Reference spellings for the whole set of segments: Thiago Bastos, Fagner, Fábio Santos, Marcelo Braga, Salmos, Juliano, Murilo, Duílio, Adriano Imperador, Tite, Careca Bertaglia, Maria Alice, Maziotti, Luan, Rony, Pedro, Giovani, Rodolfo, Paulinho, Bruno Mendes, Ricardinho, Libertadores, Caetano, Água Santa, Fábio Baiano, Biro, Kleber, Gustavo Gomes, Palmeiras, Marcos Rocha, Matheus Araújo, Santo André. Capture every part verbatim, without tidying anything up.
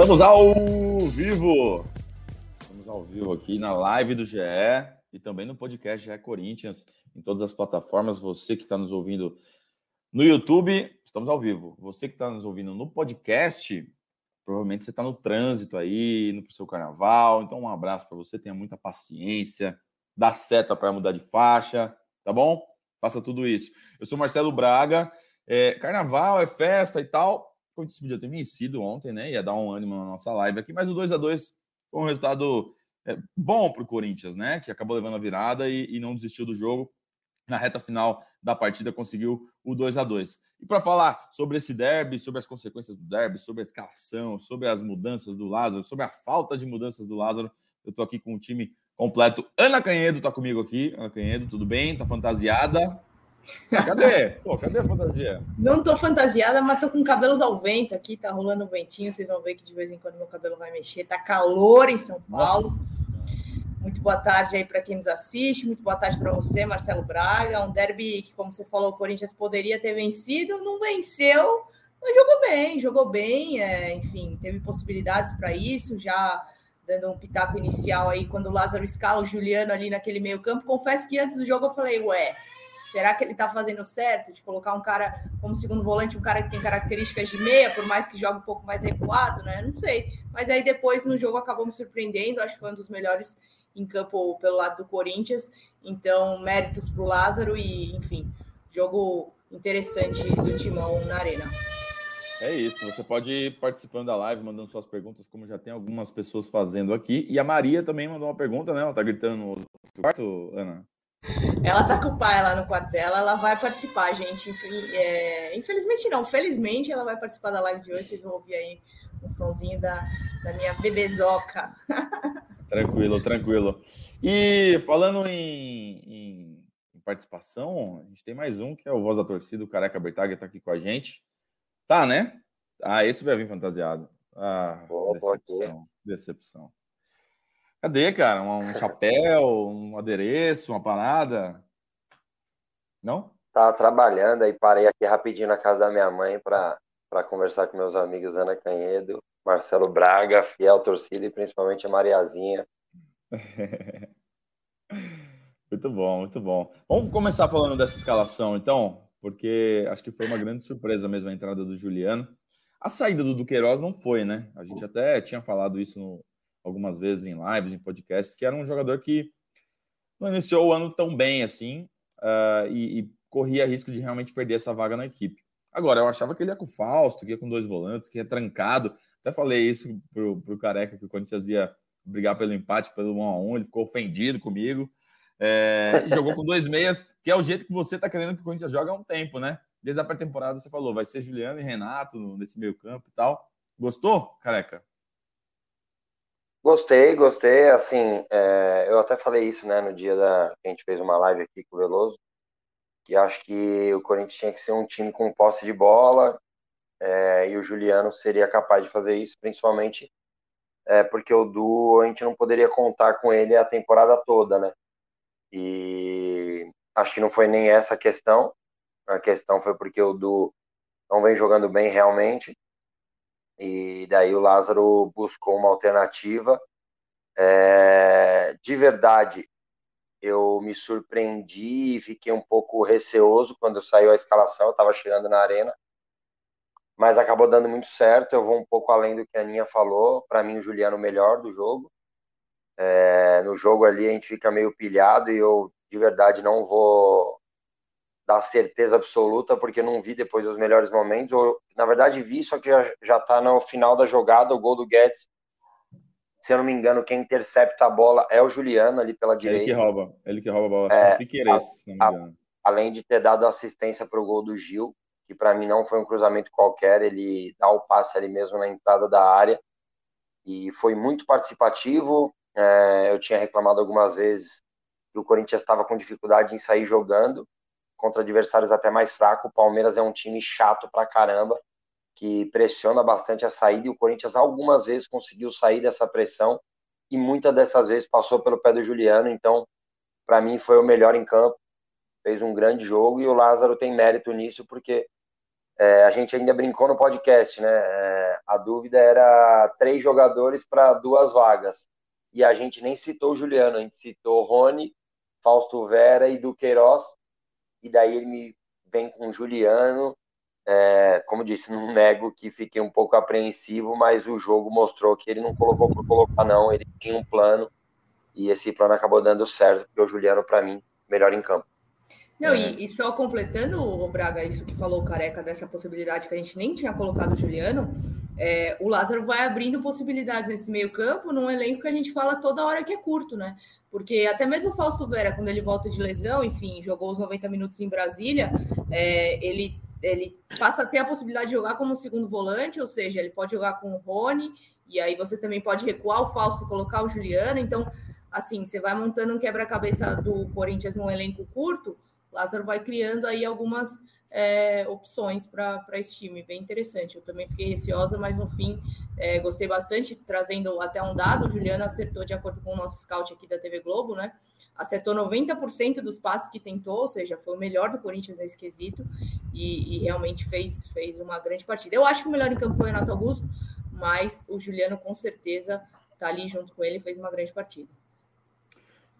Estamos ao vivo! Estamos ao vivo aqui na live do G E e também no podcast G E Corinthians, em todas as plataformas. Você que está nos ouvindo no YouTube, estamos ao vivo. Você que está nos ouvindo no podcast, provavelmente você está no trânsito aí, no seu carnaval. Então, um abraço para você, tenha muita paciência, dá seta para mudar de faixa, tá bom? Faça tudo isso. Eu sou Marcelo Braga, é, carnaval é festa e tal. O Corinthians podia ter vencido ontem, né? Ia dar um ânimo na nossa live aqui, mas o dois a dois foi um resultado bom para o Corinthians, né? Que acabou levando a virada e, e não desistiu do jogo. Na reta final da partida conseguiu o dois a dois. E para falar sobre esse derby, sobre as consequências do derby, sobre a escalação, sobre as mudanças do Lázaro, sobre a falta de mudanças do Lázaro, eu tô aqui com o time completo. Ana Canedo tá comigo aqui. Ana Canedo, tudo bem? Tá fantasiada? Cadê? Pô, cadê a fantasia? Não tô fantasiada, mas tô com cabelos ao vento aqui, tá rolando um ventinho, vocês vão ver que de vez em quando meu cabelo vai mexer, tá calor em São Paulo. Nossa. Muito boa tarde aí para quem nos assiste, muito boa tarde para você, Marcelo Braga. Um derby que, como você falou, o Corinthians poderia ter vencido, não venceu, mas jogou bem, jogou bem, é, enfim, teve possibilidades para isso, já... dando um pitaco inicial aí, quando o Lázaro escala o Juliano ali naquele meio campo. Confesso que antes do jogo eu falei, ué, será que ele tá fazendo certo de colocar um cara como segundo volante, um cara que tem características de meia, por mais que jogue um pouco mais recuado, né? Não sei. Mas aí depois no jogo acabou me surpreendendo, acho que foi um dos melhores em campo pelo lado do Corinthians. Então, méritos pro Lázaro e, enfim, jogo interessante do Timão na Arena. É isso, você pode ir participando da live, mandando suas perguntas, como já tem algumas pessoas fazendo aqui. E a Maria também mandou uma pergunta, né? Ela tá gritando no quarto, Ana? Ela tá com o pai lá no quarto dela, ela vai participar, gente. É... Infelizmente não, felizmente ela vai participar da live de hoje, vocês vão ouvir aí o sonzinho da, da minha bebezoca. Tranquilo, tranquilo. E falando em, em participação, a gente tem mais um, que é o Voz da Torcida, o Careca Bertaglia tá aqui com a gente. Tá, né? Ah, esse vai vir fantasiado. Ah, boa, decepção, boa. decepção. Cadê, cara? Um, um chapéu, um adereço, uma parada? Não? Tava trabalhando, aí parei aqui rapidinho na casa da minha mãe pra, pra conversar com meus amigos Ana Canedo, Marcelo Braga, fiel torcida e principalmente a Mariazinha. Muito bom, muito bom. Vamos começar falando dessa escalação, então? Porque acho que foi uma grande surpresa mesmo a entrada do Juliano. A saída do Duqueiroz não foi, né? A gente até tinha falado isso no, algumas vezes em lives, em podcasts, que era um jogador que não iniciou o ano tão bem assim uh, e, e corria risco de realmente perder essa vaga na equipe. Agora, eu achava que ele ia com o Fausto, que ia com dois volantes, que ia trancado. Até falei isso pro, pro Careca, que o Corinthians ia brigar pelo empate, pelo um a um, ele ficou ofendido comigo. É, e jogou com dois meias, que é o jeito que você tá querendo que o Corinthians jogue há um tempo, né? Desde a pré-temporada você falou, vai ser Juliano e Renato nesse meio campo e tal. Gostou, Careca? Gostei, gostei. Assim, é, eu até falei isso, né, no dia da que a gente fez uma live aqui com o Veloso, que acho que o Corinthians tinha que ser um time com posse de bola, é, e o Juliano seria capaz de fazer isso, principalmente é, porque o Du, a gente não poderia contar com ele a temporada toda, né? E acho que não foi nem essa a questão, a questão foi porque o Du não vem jogando bem realmente, e daí o Lázaro buscou uma alternativa. É, de verdade, eu me surpreendi e fiquei um pouco receoso quando saiu a escalação, eu estava chegando na arena, mas acabou dando muito certo. Eu vou um pouco além do que a Aninha falou, para mim o Juliano melhor do jogo. É, no jogo ali a gente fica meio pilhado e eu de verdade não vou dar certeza absoluta porque não vi depois os melhores momentos, ou na verdade vi, só que já, já tá no final da jogada, o gol do Guedes, se eu não me engano quem intercepta a bola é o Juliano ali pela direita, ele que rouba, ele que rouba a bola, é, Piqueires, se não me engano. A, além de ter dado assistência pro gol do Gil, que para mim não foi um cruzamento qualquer, ele dá o passe ali mesmo na entrada da área e foi muito participativo. É, eu tinha reclamado algumas vezes que o Corinthians estava com dificuldade em sair jogando contra adversários até mais fracos. O Palmeiras é um time chato pra caramba, que pressiona bastante a saída, e o Corinthians algumas vezes conseguiu sair dessa pressão e muitas dessas vezes passou pelo pé do Juliano. Então, pra mim, foi o melhor em campo, fez um grande jogo, e o Lázaro tem mérito nisso porque É, a gente ainda brincou no podcast, né? É, a dúvida era três jogadores para duas vagas. E a gente nem citou o Juliano, a gente citou Rony, Fausto Vera e Duqueiroz. E daí ele me vem com o Juliano. É, como disse, não nego que fiquei um pouco apreensivo, mas o jogo mostrou que ele não colocou por colocar, não. Ele tinha um plano e esse plano acabou dando certo, porque o Juliano, para mim, melhor em campo. Não, e, e só completando, o Braga, isso que falou o Careca, dessa possibilidade que a gente nem tinha colocado o Juliano, é, o Lázaro vai abrindo possibilidades nesse meio campo, num elenco que a gente fala toda hora que é curto, né? Porque até mesmo o Fausto Vera, quando ele volta de lesão, enfim, jogou os noventa minutos em Brasília, é, ele, ele passa a ter a possibilidade de jogar como segundo volante, ou seja, ele pode jogar com o Rony, e aí você também pode recuar o Fausto e colocar o Juliano, então, assim, você vai montando um quebra-cabeça do Corinthians num elenco curto, Lázaro vai criando aí algumas é, opções para esse time, bem interessante. Eu também fiquei receosa, mas no fim é, gostei bastante, trazendo até um dado, o Juliano acertou, de acordo com o nosso scout aqui da T V Globo, né? Acertou noventa por cento dos passes que tentou, ou seja, foi o melhor do Corinthians nesse quesito e, e realmente fez, fez uma grande partida. Eu acho que o melhor em campo foi o Renato Augusto, mas o Juliano com certeza está ali junto com ele e fez uma grande partida.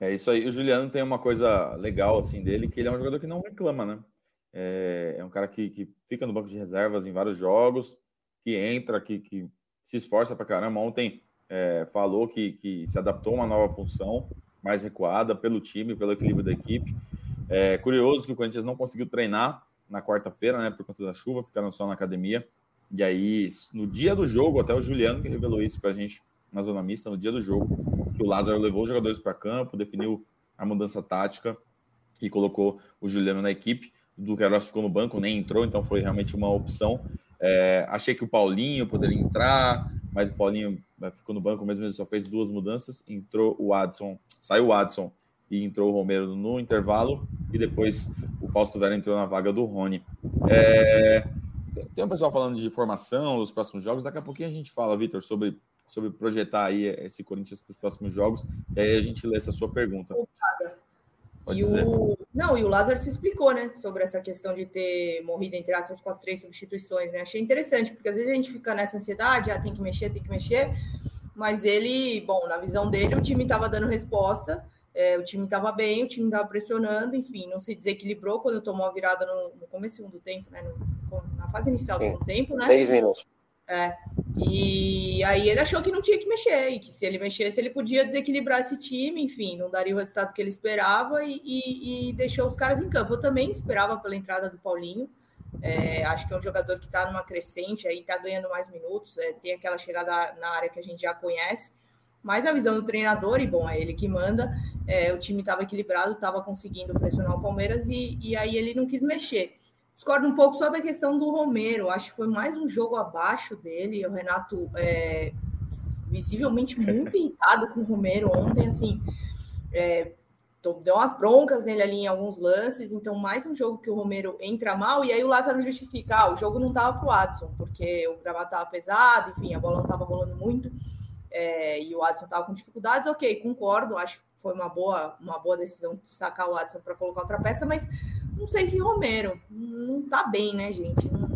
É isso aí. O Juliano tem uma coisa legal, assim, dele, que ele é um jogador que não reclama, né? É, é um cara que, que fica no banco de reservas em vários jogos, que entra, que, que se esforça pra caramba. Ontem é, falou que, que se adaptou a uma nova função, mais recuada, pelo time, pelo equilíbrio da equipe. É curioso que o Corinthians não conseguiu treinar na quarta-feira, né? Por conta da chuva, ficaram só na academia. E aí, no dia do jogo, até o Juliano que revelou isso pra gente na Zona Mista, no dia do jogo, o Lázaro levou os jogadores para campo, definiu a mudança tática e colocou o Juliano na equipe. O Duqueiroz ficou no banco, nem entrou, então foi realmente uma opção. É, achei que o Paulinho poderia entrar, mas o Paulinho ficou no banco mesmo, ele só fez duas mudanças. Entrou o Adson, saiu o Adson e entrou o Romero no intervalo, e depois o Fausto Vera entrou na vaga do Rony. É, tem um pessoal falando de formação, os próximos jogos, daqui a pouquinho a gente fala, Vitor, sobre... sobre projetar aí esse Corinthians para os próximos jogos, e aí a gente lê essa sua pergunta. Pode e dizer. O... Não, e o Lázaro se explicou, né, sobre essa questão de ter morrido, entre aspas, com as três substituições, né, achei interessante, porque às vezes a gente fica nessa ansiedade, ah, tem que mexer, tem que mexer, mas ele, bom, na visão dele, o time estava dando resposta, é, o time estava bem, o time estava pressionando, enfim, não se desequilibrou quando tomou a virada no, no começo do tempo, né, no, na fase inicial do segundo tempo, né. Dez minutos. É, e aí ele achou que não tinha que mexer, e que se ele mexesse ele podia desequilibrar esse time, enfim, não daria o resultado que ele esperava e, e, e deixou os caras em campo. Eu também esperava pela entrada do Paulinho, é, acho que é um jogador que está numa crescente, aí está ganhando mais minutos, é, tem aquela chegada na área que a gente já conhece, mas a visão do treinador, e bom, é ele que manda, é, o time estava equilibrado, estava conseguindo pressionar o Palmeiras e, e aí ele não quis mexer. Discordo um pouco só da questão do Romero, acho que foi mais um jogo abaixo dele, o Renato é, visivelmente muito irritado com o Romero ontem, assim, é, deu umas broncas nele ali em alguns lances, então mais um jogo que o Romero entra mal, e aí o Lázaro justifica, ah, o jogo não estava pro Adson, porque o gramado estava pesado, enfim, a bola não estava rolando muito, é, e o Adson estava com dificuldades, ok, concordo, acho que foi uma boa, uma boa decisão de sacar o Adson para colocar outra peça, mas não sei se Romero não tá bem, né, gente? Não...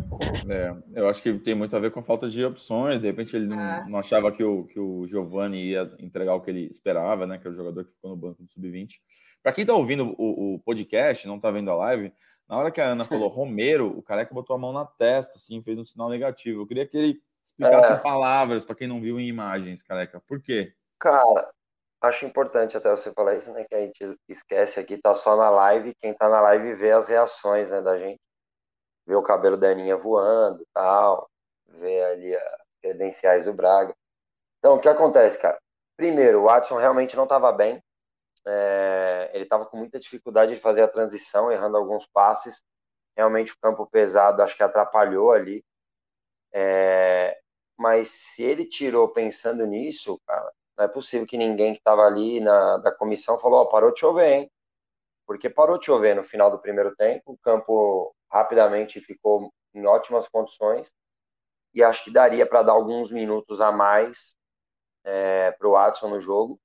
É, eu acho que tem muito a ver com a falta de opções, de repente ele não, ah. não achava que o, que o Giovani ia entregar o que ele esperava, né, que é o jogador que ficou no banco do sub vinte. Para quem tá ouvindo o, o podcast, não tá vendo a live, na hora que a Ana falou Romero, o Careca botou a mão na testa, assim, fez um sinal negativo. Eu queria que ele explicasse é. em palavras, para quem não viu em imagens, Careca. Por quê? Cara... Acho importante até você falar isso, né? Que a gente esquece aqui, tá só na live. Quem tá na live vê as reações, né, da gente. Vê o cabelo da Aninha voando e tal. Vê ali as credenciais do Braga. Então, o que acontece, cara? Primeiro, o Adson realmente não tava bem. É... Ele tava com muita dificuldade de fazer a transição, errando alguns passes. Realmente o campo pesado acho que atrapalhou ali. É... Mas se ele tirou pensando nisso, cara... Não é possível que ninguém que estava ali na, da comissão falou, ó, parou de chover, hein? Porque parou de chover no final do primeiro tempo, o campo rapidamente ficou em ótimas condições e acho que daria para dar alguns minutos a mais é, para o Adson no jogo.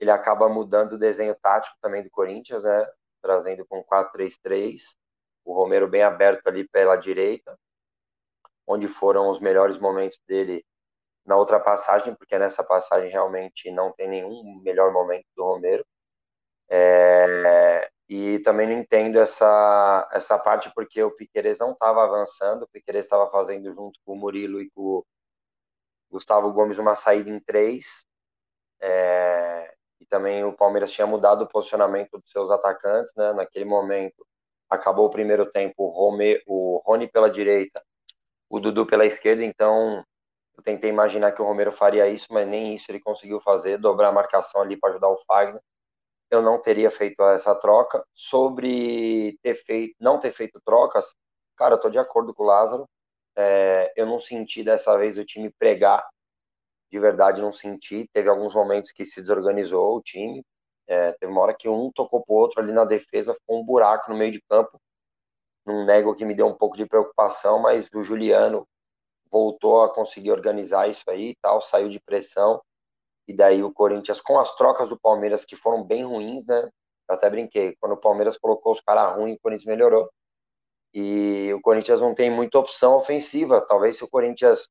Ele acaba mudando o desenho tático também do Corinthians, né? Trazendo com um quatro três três, o Romero bem aberto ali pela direita, onde foram os melhores momentos dele na outra passagem, porque nessa passagem realmente não tem nenhum melhor momento do Romero. É, e também não entendo essa, essa parte, porque o Piquerez não estava avançando, o Piquerez estava fazendo junto com o Murilo e com o Gustavo Gomes uma saída em três, é, e também o Palmeiras tinha mudado o posicionamento dos seus atacantes, né? Naquele momento, acabou o primeiro tempo, o, Rome, o Rony pela direita, o Dudu pela esquerda, então eu tentei imaginar que o Romero faria isso, mas nem isso ele conseguiu fazer, dobrar a marcação ali para ajudar o Fagner. Eu não teria feito essa troca. Sobre ter feito, não ter feito trocas, cara, eu tô de acordo com o Lázaro. É, eu não senti dessa vez o time pregar, de verdade não senti. Teve alguns momentos que se desorganizou o time. É, teve uma hora que um tocou pro outro ali na defesa, ficou um buraco no meio de campo. Não nego que me deu um pouco de preocupação, mas o Juliano voltou a conseguir organizar isso aí e tal, saiu de pressão. E daí o Corinthians, com as trocas do Palmeiras, que foram bem ruins, né? Eu até brinquei, quando o Palmeiras colocou os caras ruins, o Corinthians melhorou. E o Corinthians não tem muita opção ofensiva. Talvez se o Corinthians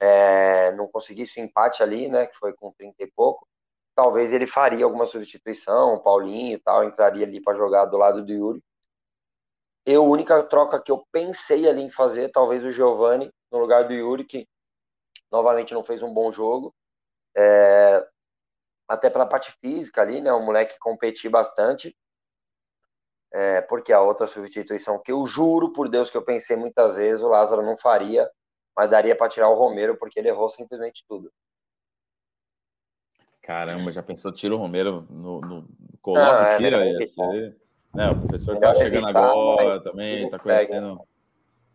é, não conseguisse o empate ali, né? Que foi com trinta e pouco, talvez ele faria alguma substituição, o Paulinho e tal, entraria ali para jogar do lado do Yuri. Eu, a única troca que eu pensei ali em fazer, talvez o Giovani, no lugar do Yuri, que novamente não fez um bom jogo. É, até pela parte física ali, né, o moleque competir bastante, é, porque a outra substituição que eu juro por Deus que eu pensei muitas vezes, o Lázaro não faria, mas daria para tirar o Romero, porque ele errou simplesmente tudo. Caramba, já pensou, tira o Romero no, no... coloca e tira, é, esse. Não, o professor tá chegando evitar, agora também, tá conhecendo pega.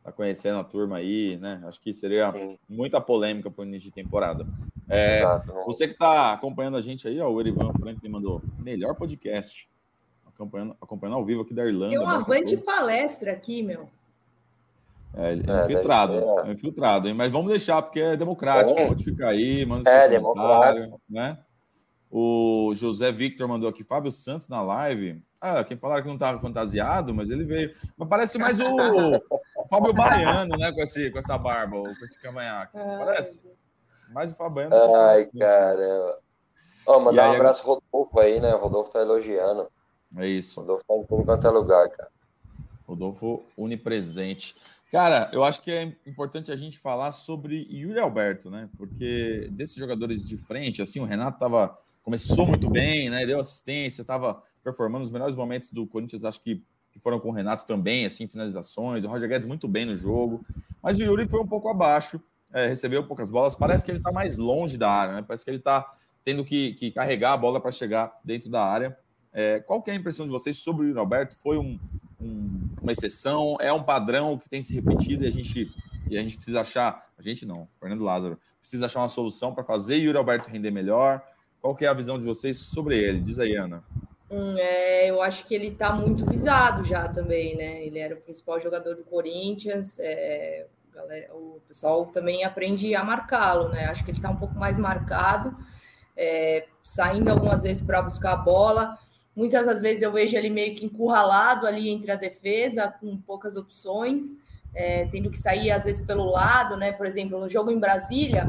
Tá conhecendo a turma aí, né? Acho que seria Sim. muita polêmica para o início de temporada. É, Exato, você que está acompanhando a gente aí, ó, o Erivan Franklin mandou melhor podcast. Acompanhando, acompanhando ao vivo aqui da Irlanda. Tem um avante palestra aqui, meu. É, é infiltrado, é, é infiltrado, hein? Mas vamos deixar, porque é democrático. É. Pode ficar aí, manda seu é, comentário, né? O José Victor mandou aqui, Fábio Santos na live. Ah, quem falaram que não estava fantasiado, mas ele veio. Mas parece mais o, o Fábio Baiano, né? Com, esse, com essa barba, ou com esse cavanhaque. Parece? Mais o Fábio Baiano. Ai, caramba. Ó, mandar um abraço pro Rodolfo aí, né? O Rodolfo tá elogiando. É isso. O Rodolfo tá em todo quanto é lugar, cara. Rodolfo onipresente. Cara, eu acho que é importante a gente falar sobre Yuri Alberto, né? Porque desses jogadores de frente, assim, o Renato tava... Começou muito bem, né? Deu assistência, estava performando os melhores momentos do Corinthians, acho que, que foram com o Renato também, assim, finalizações. O Roger Guedes muito bem no jogo, mas o Yuri foi um pouco abaixo, é, recebeu poucas bolas. Parece que ele está mais longe da área, né? Parece que ele está tendo que, que carregar a bola para chegar dentro da área. É, qual que é a impressão de vocês sobre o Yuri Alberto? Foi um, um, uma exceção? É um padrão que tem se repetido e a gente, e a gente precisa achar... A gente não, Fernando Lázaro. Precisa achar uma solução para fazer o Yuri Alberto render melhor. Qual que é a visão de vocês sobre ele? Diz aí, Ana. Hum, é, eu acho que ele está muito visado já também, né? Ele era o principal jogador do Corinthians. É, galera, o pessoal também aprende a marcá-lo, né? Acho que ele está um pouco mais marcado, é, saindo algumas vezes para buscar a bola. Muitas das vezes eu vejo ele meio que encurralado ali entre a defesa, com poucas opções, é, tendo que sair às vezes pelo lado, né? Por exemplo, no jogo em Brasília...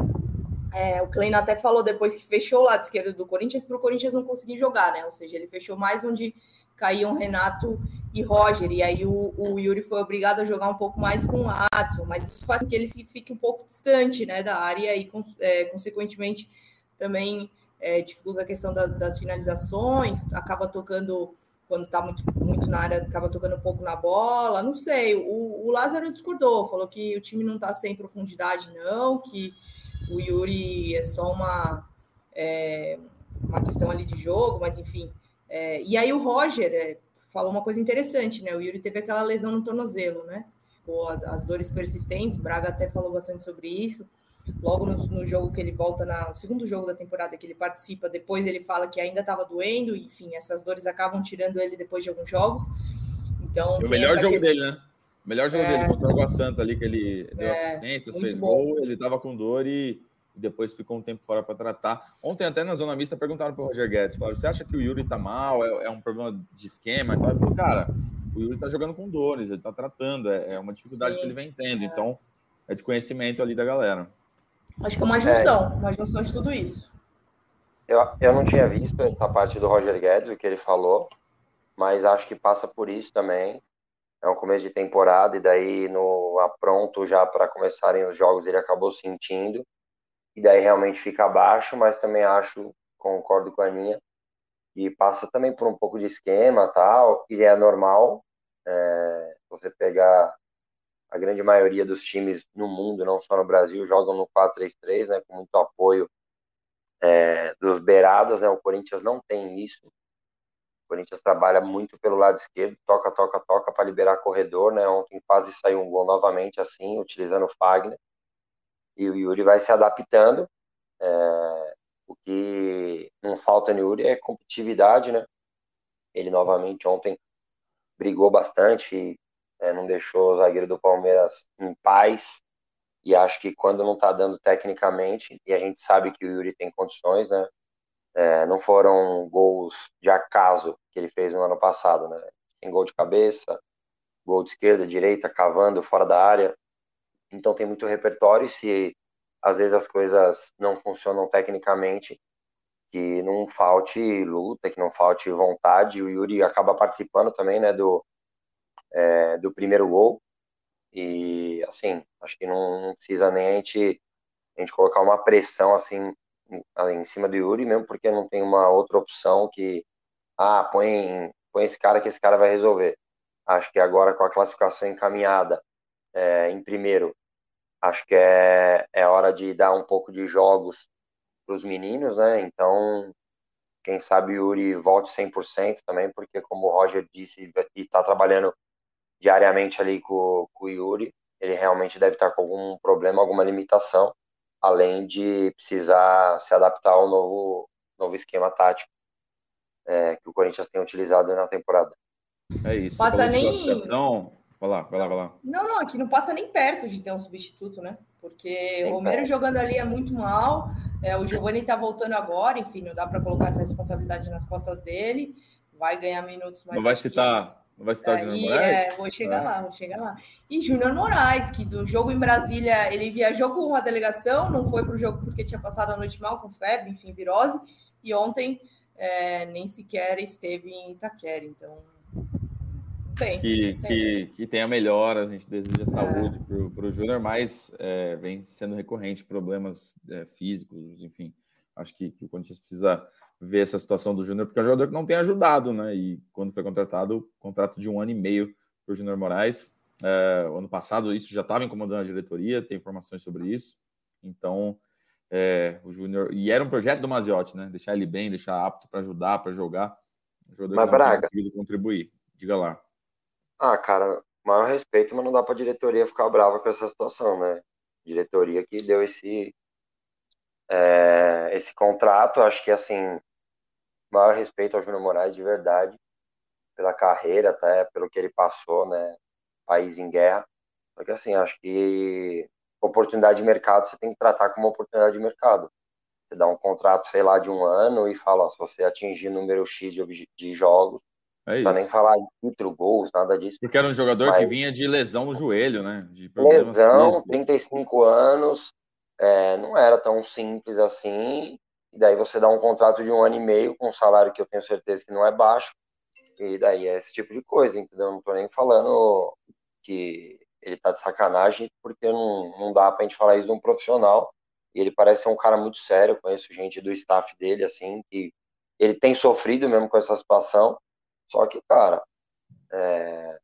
É, o Klein até falou depois que fechou o lado esquerdo do Corinthians, para o Corinthians não conseguir jogar, né? Ou seja, ele fechou mais onde caíam Renato e Roger, e aí o, o Yuri foi obrigado a jogar um pouco mais com o Adson, mas isso faz com que ele fique um pouco distante, né, da área e, é, consequentemente, também é, dificulta a questão da, das finalizações, acaba tocando... quando está muito, muito na área, acaba tocando um pouco na bola, não sei. O, o Lázaro discordou, falou que o time não está sem profundidade, não, que o Yuri é só uma, é, uma questão ali de jogo, mas enfim. É, e aí o Roger é, falou uma coisa interessante, né? O Yuri teve aquela lesão no tornozelo, né? Ou as dores persistentes, o Braga até falou bastante sobre isso. Logo no, no jogo que ele volta, na, no segundo jogo da temporada que ele participa, depois ele fala que ainda estava doendo, enfim, essas dores acabam tirando ele depois de alguns jogos. Então, o melhor jogo questão... dele, né? O melhor jogo é... dele contra o Água Santa ali, que ele deu é... assistência, fez bom. Gol, ele estava com dor e depois ficou um tempo fora para tratar. Ontem até na Zona Mista perguntaram para o Roger Guedes, falaram, você acha que o Yuri está mal, é, é um problema de esquema e tal? Ele falou, cara, o Yuri está jogando com dores, ele está tratando, é, é uma dificuldade Sim, que ele vem tendo, é... então... é de conhecimento ali da galera. Acho que é uma junção, é. uma junção de tudo isso. Eu, eu não tinha visto essa parte do Roger Guedes, o que ele falou, mas acho que passa por isso também. É um começo de temporada, e daí no apronto já para começarem os jogos ele acabou sentindo, e daí realmente fica abaixo, mas também acho, concordo com a Aninha, e passa também por um pouco de esquema e tal, e é normal, é, você pegar a grande maioria dos times no mundo, não só no Brasil, jogam no quatro três três, né, com muito apoio é, dos beiradas, né, o Corinthians não tem isso. O Corinthians trabalha muito pelo lado esquerdo, toca, toca, toca para liberar corredor, né? Ontem quase saiu um gol novamente assim, utilizando o Fagner. E o Yuri vai se adaptando. É... O que não falta no Yuri é competitividade, né? Ele novamente ontem brigou bastante, é, não deixou o zagueiro do Palmeiras em paz. E acho que quando não está dando tecnicamente, e a gente sabe que o Yuri tem condições, né? É, não foram gols de acaso que ele fez no ano passado, né? Tem gol de cabeça, gol de esquerda, direita, cavando, fora da área. Então tem muito repertório, e se às vezes as coisas não funcionam tecnicamente, que não falte luta, que não falte vontade. O Yuri acaba participando também, né, do, é, do primeiro gol. E assim, acho que não, não precisa nem a gente, a gente colocar uma pressão assim em cima do Yuri, mesmo porque não tem uma outra opção que, ah, põe, põe esse cara que esse cara vai resolver. Acho que agora com a classificação encaminhada é, em primeiro, acho que é, é hora de dar um pouco de jogos para os meninos, né? Então, quem sabe o Yuri volte cem por cento também, porque como o Roger disse, e está trabalhando diariamente ali com, com o Yuri, ele realmente deve estar com algum problema, alguma limitação, além de precisar se adaptar ao novo, novo esquema tático é, que o Corinthians tem utilizado na temporada. É isso. Passa nem... Vai lá, vai lá, vai lá. Não, não, que não passa nem perto de ter um substituto, né? Porque o Romero jogando ali é muito mal, é, o Giovani tá voltando agora, enfim, não dá para colocar essa responsabilidade nas costas dele, vai ganhar minutos mais... Não vai citar... Não vai citar o Júnior Moraes? É, vou chegar é. lá, vou chegar lá. E Júnior Moraes, que do jogo em Brasília, ele viajou com uma delegação, não foi para o jogo porque tinha passado a noite mal com febre, enfim, virose, e ontem é, nem sequer esteve em Itaquera, então tem. Que, tem. Que, que tenha melhora, a gente deseja saúde é. para o Júnior, mas é, vem sendo recorrente problemas é, físicos, enfim, acho que, que o Corinthians precisa... ver essa situação do Júnior, porque é um jogador que não tem ajudado, né? E quando foi contratado, contrato de um ano e meio para o Júnior Moraes. É, ano passado, isso já estava incomodando a diretoria, tem informações sobre isso. Então, é, o Júnior... E era um projeto do Maziotti, né? Deixar ele bem, deixar apto para ajudar, para jogar. Um jogador mas, que não Braga, tem contribuir. Diga lá. Ah, cara, maior respeito, mas não dá para a diretoria ficar brava com essa situação, né? Diretoria que deu esse... É, esse contrato, acho que, assim... maior respeito ao Júnior Moraes, de verdade, pela carreira, até pelo que ele passou, né, país em guerra, só que assim, acho que oportunidade de mercado, você tem que tratar como oportunidade de mercado, você dá um contrato, sei lá, de um ano e fala, ó, se você atingir número X de, de jogos, é isso. Pra nem falar de título, gols, nada disso. Porque era um jogador mas... que vinha de lesão no joelho, né, de lesão, trinta e cinco anos, é, não era tão simples assim. E daí você dá um contrato de um ano e meio com um salário que eu tenho certeza que não é baixo, e daí é esse tipo de coisa, entendeu? Eu não tô nem falando que ele tá de sacanagem, porque não, não dá pra gente falar isso de um profissional, e ele parece ser um cara muito sério, eu conheço gente do staff dele, assim, que ele tem sofrido mesmo com essa situação, só que, cara, é,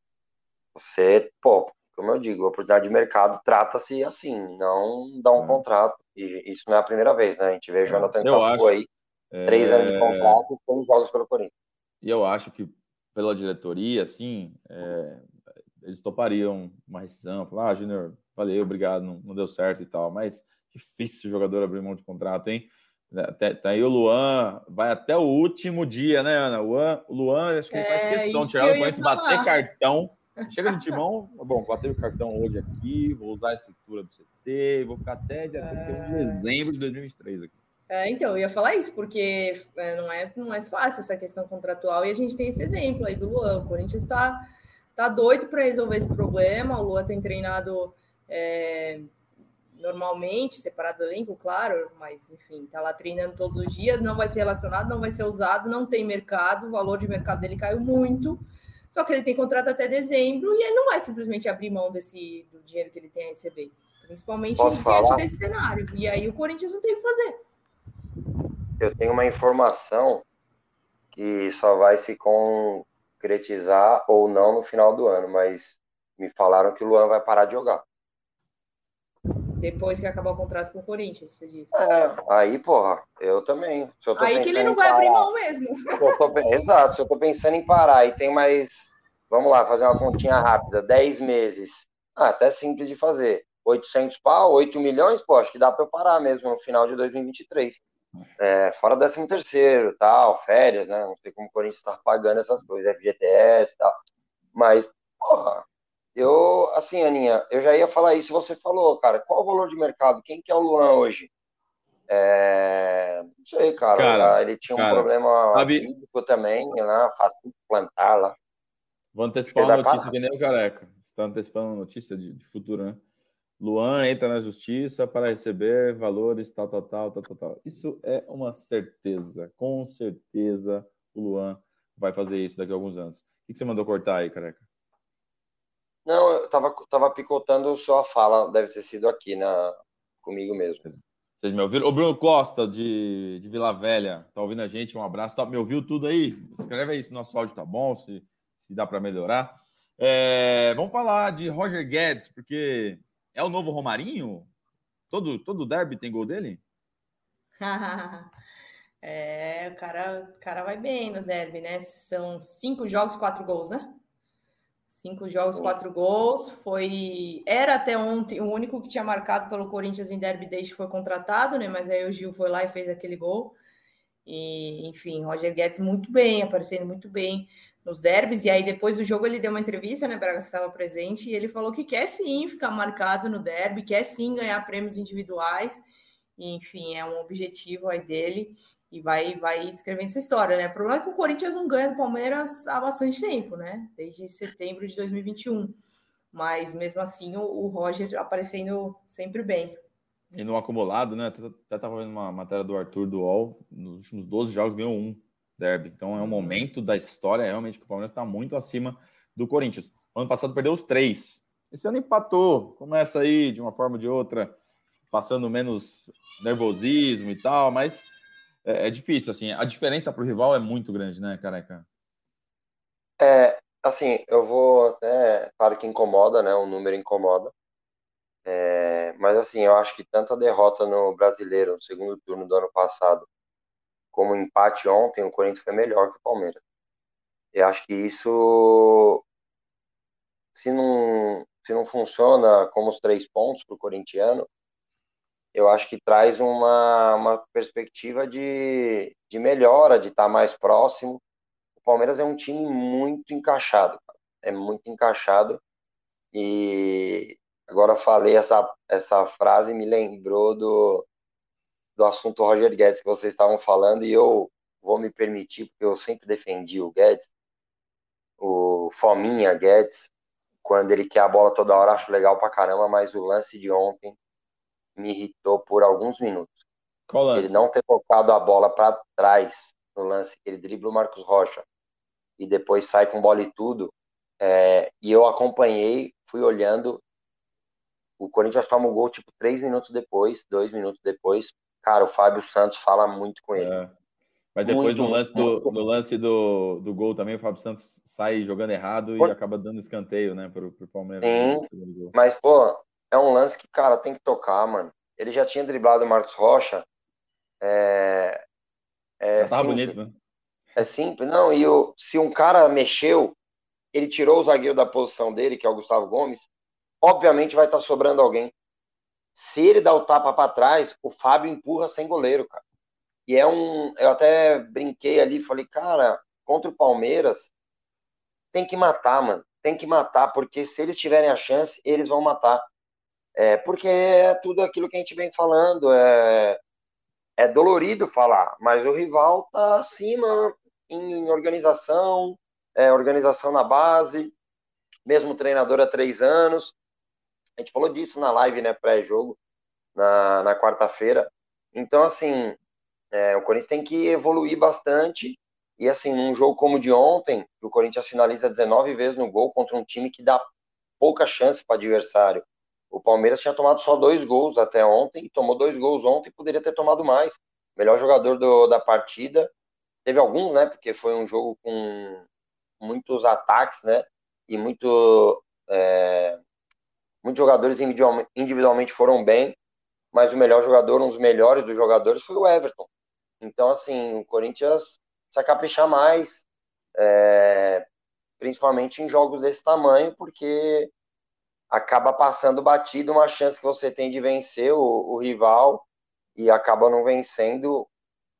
você, pô, como eu digo, a oportunidade de mercado trata-se assim, não dá um é. contrato. E isso não é a primeira vez, né? A gente vê o Jonathan Cafu aí, três é... anos de contrato, seis jogos pelo Corinthians. E eu acho que, pela diretoria, assim, é... eles topariam uma rescisão, falar, ah, Júnior, valeu, obrigado, não, não deu certo e tal, mas difícil o jogador abrir mão de contrato, hein? Até, tá aí o Luan, vai até o último dia, né, Ana? O Luan, acho que ele faz é, questão de tirar o Corinthians, bater cartão. Chega no timão, bom, bateu o cartão hoje aqui, vou usar a estrutura do C T, vou ficar até dia trinta e um de dezembro de dois mil e vinte e três aqui. É, então, eu ia falar isso, porque não é, não é fácil essa questão contratual, e a gente tem esse exemplo aí do Luan. O Corinthians tá, tá doido para resolver esse problema, o Luan tem treinado é, normalmente, separado do elenco, claro, mas enfim, tá lá treinando todos os dias, não vai ser relacionado, não vai ser usado, não tem mercado, o valor de mercado dele caiu muito, só que ele tem contrato até dezembro e ele não vai simplesmente abrir mão desse, do dinheiro que ele tem a receber, principalmente diante desse cenário, e aí o Corinthians não tem o que fazer. Eu tenho uma informação que só vai se concretizar ou não no final do ano, mas me falaram que o Luan vai parar de jogar. Depois que acabar o contrato com o Corinthians, você disse. É, aí, porra, eu também. Se eu tô aí que ele não vai parar, abrir mão mesmo. Se eu tô, exato, se eu tô pensando em parar e tem mais, vamos lá, fazer uma continha rápida, dez meses, ah, até simples de fazer, oitocentos pau, oito milhões, pô, acho que dá pra eu parar mesmo no final de dois mil e vinte e três. É, fora décimo terceiro, tal, férias, né, não sei como o Corinthians tá pagando essas coisas, F G T S e tal, mas, porra, eu, assim, Aninha, eu já ia falar isso, você falou, cara, qual o valor de mercado? Quem que é o Luan hoje? É... Não sei, cara, cara ele tinha cara, um problema sabe... físico também, né, fácil de plantar lá. Vou antecipar uma notícia parar. Que nem o Careca, você tá antecipando uma notícia de, de futuro, né? Luan entra na justiça para receber valores, tal, tal, tal, tal, tal. Isso é uma certeza. Com certeza o Luan vai fazer isso daqui a alguns anos. O que você mandou cortar aí, Careca? Não, eu tava, tava picotando só a fala. Deve ter sido aqui, na, comigo mesmo. Vocês me ouviram? O Bruno Costa, de, de Vila Velha, tá ouvindo a gente? Um abraço. Tá, me ouviu tudo aí? Escreve aí se nosso áudio tá bom, se, se dá para melhorar. É, vamos falar de Roger Guedes, porque... É o novo Romarinho? Todo, todo derby tem gol dele? é, o cara, o cara vai bem no derby, né? São cinco jogos, quatro gols, né? Cinco jogos, oh. quatro gols. Foi... Era até ontem o único que tinha marcado pelo Corinthians em derby desde que foi contratado, né? Mas aí o Gil foi lá e fez aquele gol. E, enfim, Roger Guedes muito bem, aparecendo muito bem nos derbys, e aí depois do jogo ele deu uma entrevista, né, Braga, você estava presente, e ele falou que quer sim ficar marcado no derby, quer sim ganhar prêmios individuais, e, enfim, é um objetivo aí dele, e vai, vai escrevendo essa história, né, o problema é que o Corinthians não ganha do Palmeiras há bastante tempo, né, desde setembro de dois mil e vinte e um, mas mesmo assim o, o Roger aparecendo sempre bem. E no acumulado, né? Até estava vendo uma matéria do Arthur do U O L, nos últimos doze jogos ganhou um derby. Então é um momento da história realmente que o Palmeiras está muito acima do Corinthians. Ano passado perdeu os três. Esse ano empatou. Começa aí de uma forma ou de outra, passando menos nervosismo e tal, mas é, é difícil, assim. A diferença para o rival é muito grande, né, Careca? É, assim, eu vou até... Claro que incomoda, né? O número incomoda. É, mas assim, eu acho que tanto a derrota no Brasileiro, no segundo turno do ano passado, como o empate ontem, o Corinthians foi melhor que o Palmeiras. Eu acho que isso, se não, se não funciona como os três pontos para o corintiano, eu acho que traz uma, uma perspectiva de, de melhora, de estar tá mais próximo. O Palmeiras é um time muito encaixado, cara. É muito encaixado e... Agora falei essa, essa frase, me lembrou do, do assunto Roger Guedes que vocês estavam falando, e eu vou me permitir, porque eu sempre defendi o Guedes, o Fominha Guedes, quando ele quer a bola toda hora, acho legal pra caramba, mas o lance de ontem me irritou por alguns minutos. Qual lance? Ele não ter tocado a bola pra trás no lance, ele dribla o Marcos Rocha e depois sai com bola e tudo, é, e eu acompanhei, fui olhando. O Corinthians toma o gol, tipo, três minutos depois, dois minutos depois. Cara, o Fábio Santos fala muito com ele. É. Mas depois muito, do lance, do, do, lance do, do gol também, o Fábio Santos sai jogando errado e o... acaba dando escanteio, né, pro, pro Palmeiras. Sim, mas, pô, é um lance que, cara, tem que tocar, mano. Ele já tinha driblado o Marcos Rocha. É... é já tava simples. Bonito, né? É simples. Não, e o... se um cara mexeu, ele tirou o zagueiro da posição dele, que é o Gustavo Gomes, obviamente vai estar sobrando alguém. Se ele dá o tapa para trás, o Fábio empurra sem goleiro, cara. E é um... Eu até brinquei ali, falei, cara, contra o Palmeiras, tem que matar, mano. Tem que matar, porque se eles tiverem a chance, eles vão matar. É, porque é tudo aquilo que a gente vem falando. É, é dolorido falar, mas o rival tá acima em organização, é, organização na base, mesmo treinador há três anos. A gente falou disso na live, né, pré-jogo, na, na quarta-feira. Então, assim, é, o Corinthians tem que evoluir bastante. E, assim, num jogo como o de ontem, o Corinthians finaliza dezenove vezes no gol contra um time que dá pouca chance para o adversário. O Palmeiras tinha tomado só dois gols até ontem, tomou dois gols ontem, poderia ter tomado mais. Melhor jogador do, da partida. Teve alguns, né, porque foi um jogo com muitos ataques, né, e muito, é, muitos jogadores individualmente foram bem, mas o melhor jogador, um dos melhores dos jogadores foi o Everton. Então, assim, o Corinthians precisa caprichar mais, é, principalmente em jogos desse tamanho, porque acaba passando batido uma chance que você tem de vencer o, o rival e acaba não vencendo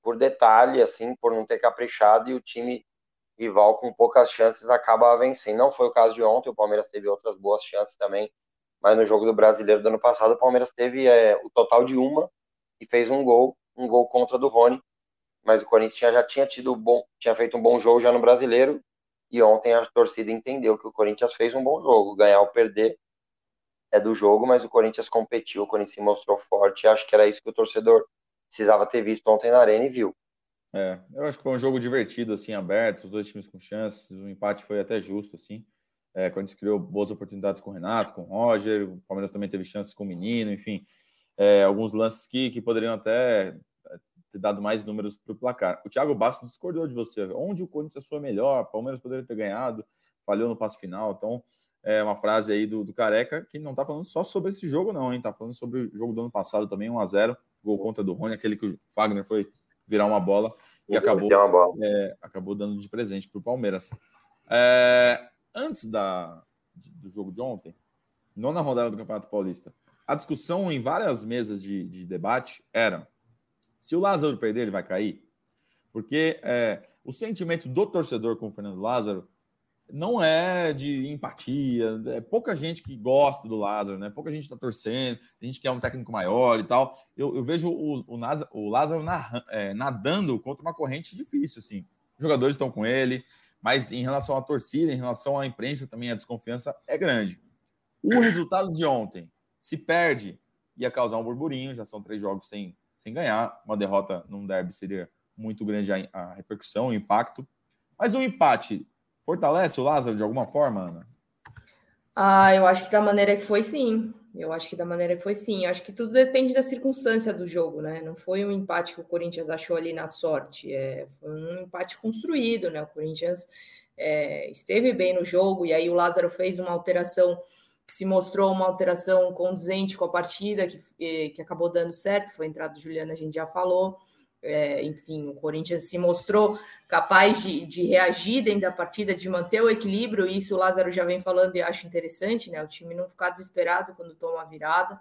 por detalhe, assim, por não ter caprichado, e o time rival com poucas chances acaba vencendo. Não foi o caso de ontem, o Palmeiras teve outras boas chances também, mas no jogo do Brasileiro do ano passado, o Palmeiras teve é, o total de uma e fez um gol, um gol contra do Rony. Mas o Corinthians já tinha tido bom, tinha feito um bom jogo já no Brasileiro, e ontem a torcida entendeu que o Corinthians fez um bom jogo. Ganhar ou perder é do jogo, mas o Corinthians competiu, o Corinthians se mostrou forte, acho que era isso que o torcedor precisava ter visto ontem na Arena e viu. É, eu acho que foi um jogo divertido, assim, aberto, os dois times com chances, o empate foi até justo, assim, é, o Corinthians criou boas oportunidades com o Renato, com o Roger, o Palmeiras também teve chances com o Menino, enfim, é, alguns lances que, que poderiam até ter dado mais números para o placar. O Thiago Bastos discordou de você. Onde o Corinthians foi melhor, o Palmeiras poderia ter ganhado, falhou no passe final. Então, é uma frase aí do, do Careca, que não está falando só sobre esse jogo, não, hein? Está falando sobre o jogo do ano passado também, um a zero, gol contra do Rony, aquele que o Fagner foi virar uma bola e acabou, uma bola. É, acabou dando de presente para o Palmeiras. É, antes da, do jogo de ontem, nona rodada do Campeonato Paulista, a discussão em várias mesas de, de debate era: se o Lázaro perder, ele vai cair? Porque é, o sentimento do torcedor com o Fernando Lázaro não é de empatia, é pouca gente que gosta do Lázaro, né? Pouca gente está torcendo, a gente quer um técnico maior e tal. Eu, eu vejo o, o, Lázaro, o Lázaro na, é, nadando contra uma corrente difícil, assim. Os jogadores estão com ele, mas em relação à torcida, em relação à imprensa também, a desconfiança é grande. O resultado de ontem, se perde, ia causar um burburinho, já são três jogos sem... sem ganhar, uma derrota num derby seria muito grande a, a repercussão, o impacto, mas um empate fortalece o Lázaro de alguma forma, Ana? Ah, eu acho que da maneira que foi, sim, eu acho que da maneira que foi, sim, eu acho que tudo depende da circunstância do jogo, né, não foi um empate que o Corinthians achou ali na sorte, é, foi um empate construído, né, o Corinthians é, esteve bem no jogo, e aí o Lázaro fez uma alteração que se mostrou uma alteração condizente com a partida, que, que acabou dando certo, foi a entrada do Juliano, a gente já falou, é, enfim, o Corinthians se mostrou capaz de, de reagir dentro da partida, de manter o equilíbrio, e isso o Lázaro já vem falando e acho interessante, né, o time não ficar desesperado quando toma a virada.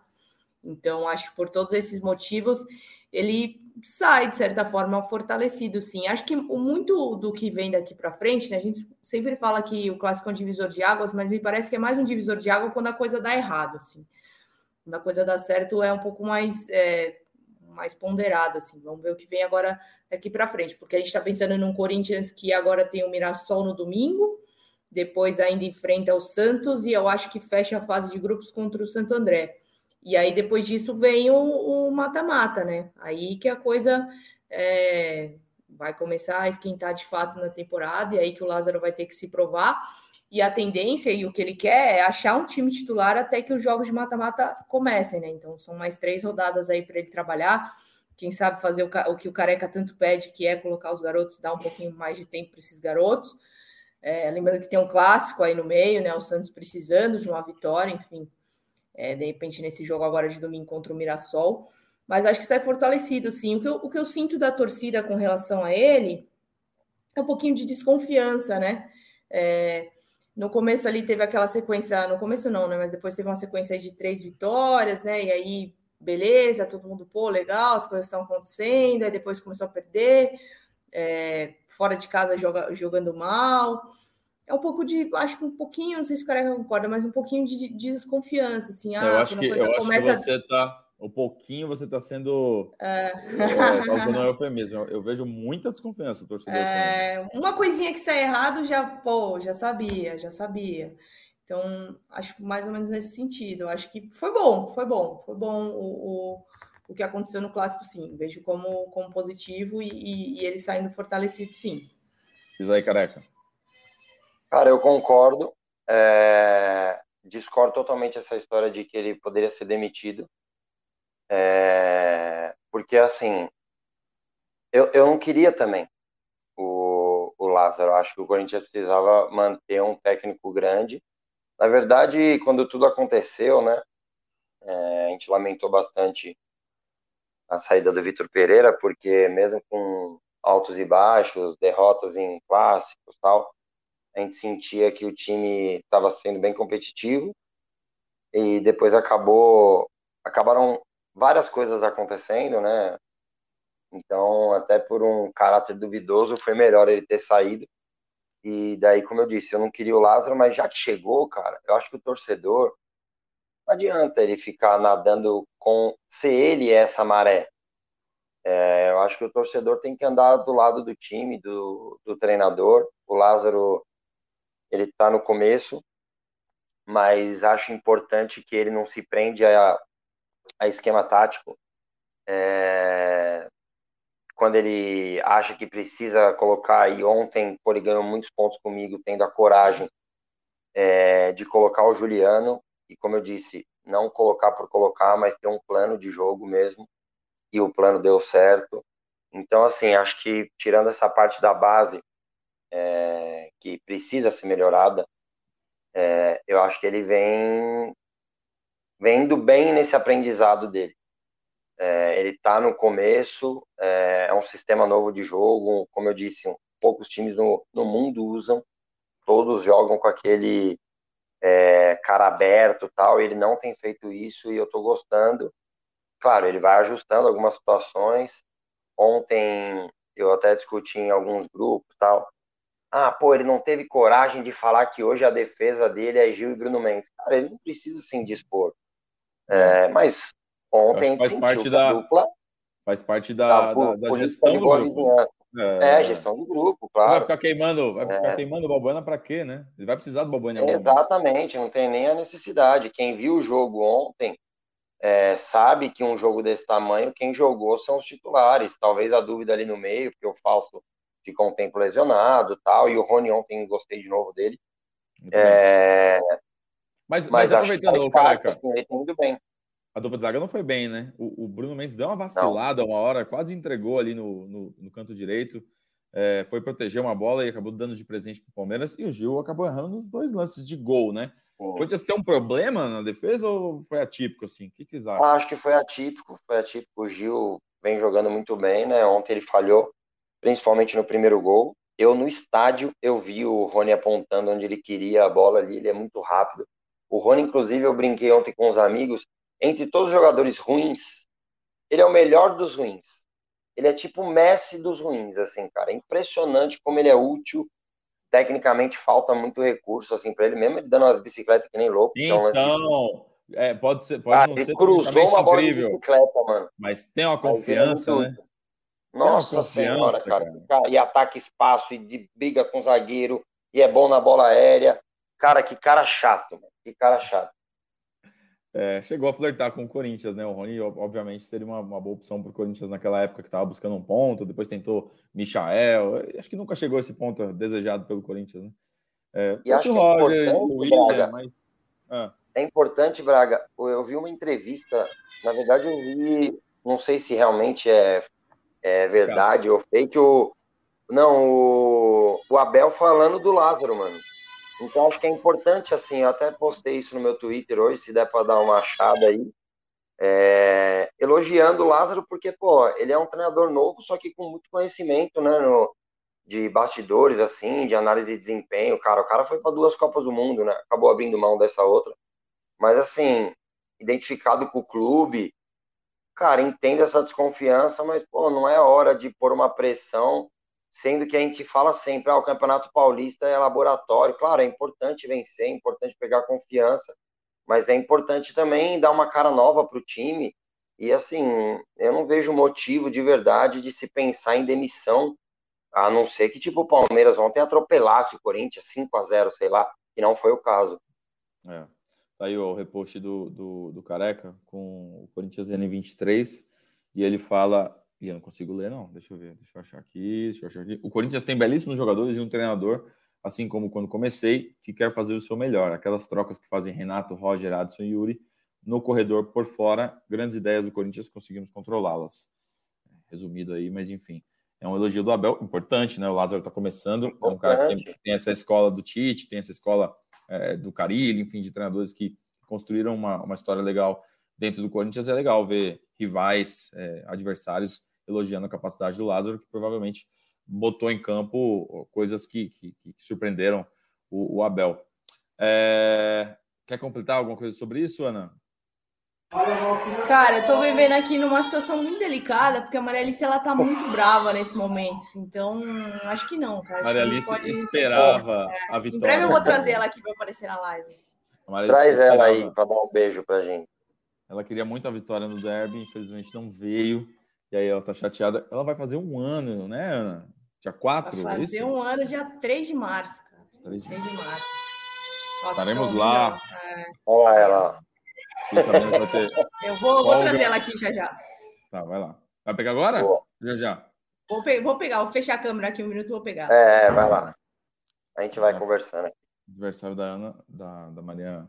Então, acho que por todos esses motivos, ele sai, de certa forma, fortalecido, sim. Acho que muito do que vem daqui para frente, né? A gente sempre fala que o clássico é um divisor de águas, mas me parece que é mais um divisor de água quando a coisa dá errado, assim. Quando a coisa dá certo, é um pouco mais, é, mais ponderada, assim. Vamos ver o que vem agora daqui para frente, porque a gente está pensando num Corinthians que agora tem o Mirassol no domingo, depois ainda enfrenta o Santos, e eu acho que fecha a fase de grupos contra o Santo André. E aí, depois disso, vem o, o mata-mata, né? Aí que a coisa é, vai começar a esquentar de fato na temporada, e aí que o Lázaro vai ter que se provar. E a tendência e o que ele quer é achar um time titular até que os jogos de mata-mata comecem, né? Então, são mais três rodadas aí para ele trabalhar. Quem sabe fazer o, o que o Careca tanto pede, que é colocar os garotos, dar um pouquinho mais de tempo para esses garotos. É, lembrando que tem um clássico aí no meio, né? O Santos precisando de uma vitória, enfim. É, de repente, nesse jogo agora de domingo contra o Mirassol, mas acho que sai fortalecido, sim. O que, eu, o que eu sinto da torcida com relação a ele é um pouquinho de desconfiança, né? É, no começo ali teve aquela sequência, no começo não, né? Mas depois teve uma sequência de três vitórias, né? E aí, beleza, todo mundo, pô, legal, as coisas estão acontecendo, aí depois começou a perder, é, fora de casa joga, jogando mal... É um pouco de, acho que um pouquinho, não sei se o Careca concorda, mas um pouquinho de, de desconfiança, assim. Ah, eu acho que, coisa eu começa... acho que você tá, um pouquinho você tá sendo, é. É, tá usando um eufemismo. Eu vejo muita desconfiança, torcedor. É, uma coisinha que sai errado, já, pô, já sabia, já sabia. Então, acho mais ou menos nesse sentido. Eu acho que foi bom, foi bom. Foi bom o, o, o que aconteceu no Clássico, sim. Vejo como, como positivo e, e, e ele saindo fortalecido, sim. Isso aí, Careca. Cara, eu concordo. É... Discordo totalmente essa história de que ele poderia ser demitido. É... Porque, assim, eu, eu não queria também o, o Lázaro. Acho que o Corinthians precisava manter um técnico grande. Na verdade, quando tudo aconteceu, né, é, a gente lamentou bastante a saída do Vitor Pereira, porque mesmo com altos e baixos, derrotas em clássicos e tal, a gente sentia que o time estava sendo bem competitivo e depois acabou, acabaram várias coisas acontecendo, né? Então, até por um caráter duvidoso, foi melhor ele ter saído. E daí, como eu disse, eu não queria o Lázaro, mas já que chegou, cara, eu acho que o torcedor, não adianta ele ficar nadando com, se ele é essa maré. É, eu acho que o torcedor tem que andar do lado do time, do, do treinador. O Lázaro, ele tá no começo, mas acho importante que ele não se prende a, a esquema tático. É... quando ele acha que precisa colocar, e ontem ele ganhou muitos pontos comigo, tendo a coragem é, de colocar o Juliano, e como eu disse, não colocar por colocar, mas ter um plano de jogo mesmo, e o plano deu certo. Então, assim, acho que tirando essa parte da base, é, que precisa ser melhorada, é, eu acho que ele vem, vem indo bem nesse aprendizado dele. É, ele está no começo, é, é um sistema novo de jogo, como eu disse, poucos times no, no mundo usam, todos jogam com aquele é, cara aberto e tal, ele não tem feito isso e eu estou gostando. Claro, ele vai ajustando algumas situações. Ontem eu até discuti em alguns grupos e tal, ah, pô, ele não teve coragem de falar que hoje a defesa dele é Gil e Bruno Mendes. Cara, ele não precisa se indispor, é, mas ontem faz, sentiu, parte da, dupla, faz parte da, da, da gestão do grupo. É, é, gestão do grupo, claro. Vai ficar queimando, vai ficar é. queimando o Balbuena para quê, né? Ele vai precisar do Balbuena. Exatamente, não tem nem a necessidade. Quem viu o jogo ontem é, sabe que um jogo desse tamanho, quem jogou são os titulares. Talvez a dúvida ali no meio, porque o Fausto ficou um tempo lesionado e tal, e o Rony ontem gostei de novo dele. É, mas, mas, mas aproveitando, o Careca, assim, ele tá indo bem. A dupla de zaga não foi bem, né? O, o Bruno Mendes deu uma vacilada não. uma hora, quase entregou ali no, no, no canto direito, é, foi proteger uma bola e acabou dando de presente para o Palmeiras, e o Gil acabou errando nos dois lances de gol, né? O Corinthians tem um problema na defesa ou foi atípico, assim? O que vocês acham? Acho que foi atípico, foi atípico. O Gil vem jogando muito bem, né? Ontem ele falhou, principalmente no primeiro gol. Eu, no estádio, eu vi o Rony apontando onde ele queria a bola ali, ele é muito rápido. O Rony, inclusive, eu brinquei ontem com os amigos, entre todos os jogadores ruins, ele é o melhor dos ruins. Ele é tipo o Messi dos ruins, assim, cara. É impressionante como ele é útil. Tecnicamente falta muito recurso, assim, pra ele mesmo. Ele dando umas bicicletas que nem louco. Então, então assim, é, pode ser. Pode ah, não ele ser cruzou uma bola incrível, de bicicleta, mano. Mas tem uma confiança, né? Nossa senhora, cara. cara. E ataca espaço, e de briga com o zagueiro, e é bom na bola aérea. Cara, que cara chato, mano. Que cara chato. É, chegou a flertar com o Corinthians, né? O Rony, obviamente, seria uma, uma boa opção para o Corinthians naquela época que estava buscando um ponto, depois tentou Michael, acho que nunca chegou a esse ponto desejado pelo Corinthians, né? É, e acho o Roger, que é importante, William, Braga, mas... ah. é importante, Braga, eu vi uma entrevista, na verdade eu vi, não sei se realmente é, é verdade ou fake, o, não, o, o Abel falando do Lázaro, mano. Então, acho que é importante, assim, eu até postei isso no meu Twitter hoje, se der para dar uma achada aí, é, elogiando o Lázaro, porque, pô, ele é um treinador novo, só que com muito conhecimento, né, no, de bastidores, assim, de análise de desempenho, cara, o cara foi para duas Copas do Mundo, né, acabou abrindo mão dessa outra, mas, assim, identificado com o clube, cara, entendo essa desconfiança, mas, pô, não é hora de pôr uma pressão, sendo que a gente fala sempre, ah, o Campeonato Paulista é laboratório. Claro, é importante vencer, é importante pegar confiança, mas é importante também dar uma cara nova para o time. E, assim, eu não vejo motivo de verdade de se pensar em demissão, a não ser que, tipo, o Palmeiras ontem atropelasse o Corinthians cinco a zero, sei lá, que não foi o caso. É. Tá aí ó, o repost do, do, do Careca com o Corinthians N vinte e três e ele fala... E eu não consigo ler, não. Deixa eu ver. Deixa eu achar aqui. Deixa eu achar aqui. O Corinthians tem belíssimos jogadores e um treinador, assim como quando comecei, que quer fazer o seu melhor. Aquelas trocas que fazem Renato, Roger, Adson e Yuri no corredor por fora. Grandes ideias do Corinthians, conseguimos controlá-las. Resumido aí, mas enfim. É um elogio do Abel. Importante, né? O Lázaro tá começando. É um cara que tem, tem essa escola do Tite, tem essa escola é, do Carille, enfim, de treinadores que construíram uma, uma história legal dentro do Corinthians. É legal ver rivais, é, adversários elogiando a capacidade do Lázaro, que provavelmente botou em campo coisas que, que, que surpreenderam o, o Abel. É... Quer completar alguma coisa sobre isso, Ana? Cara, eu tô vivendo aqui numa situação muito delicada, porque a Maria Alice, ela tá muito brava nesse momento, então acho que não, cara. Maria Alice esperava é, a vitória. Em breve eu vou trazer ela aqui pra aparecer na live. Traz ela aí pra dar um beijo pra gente. Ela queria muito a vitória no derby, infelizmente não veio. E aí ela tá chateada. Ela vai fazer um ano, né, Ana? dia quatro, vai fazer é um ano, dia três de março, cara. três de março. Nossa, estaremos lá. É. Olha ela. Ter... Eu vou, vou trazer ela aqui já já. Tá, vai lá. Vai pegar agora? Boa. Já já. Vou, pe- vou pegar, vou fechar a câmera aqui um minuto e vou pegar. É, vai lá. A gente vai é. conversando. O aniversário da Ana, da, da, Maria,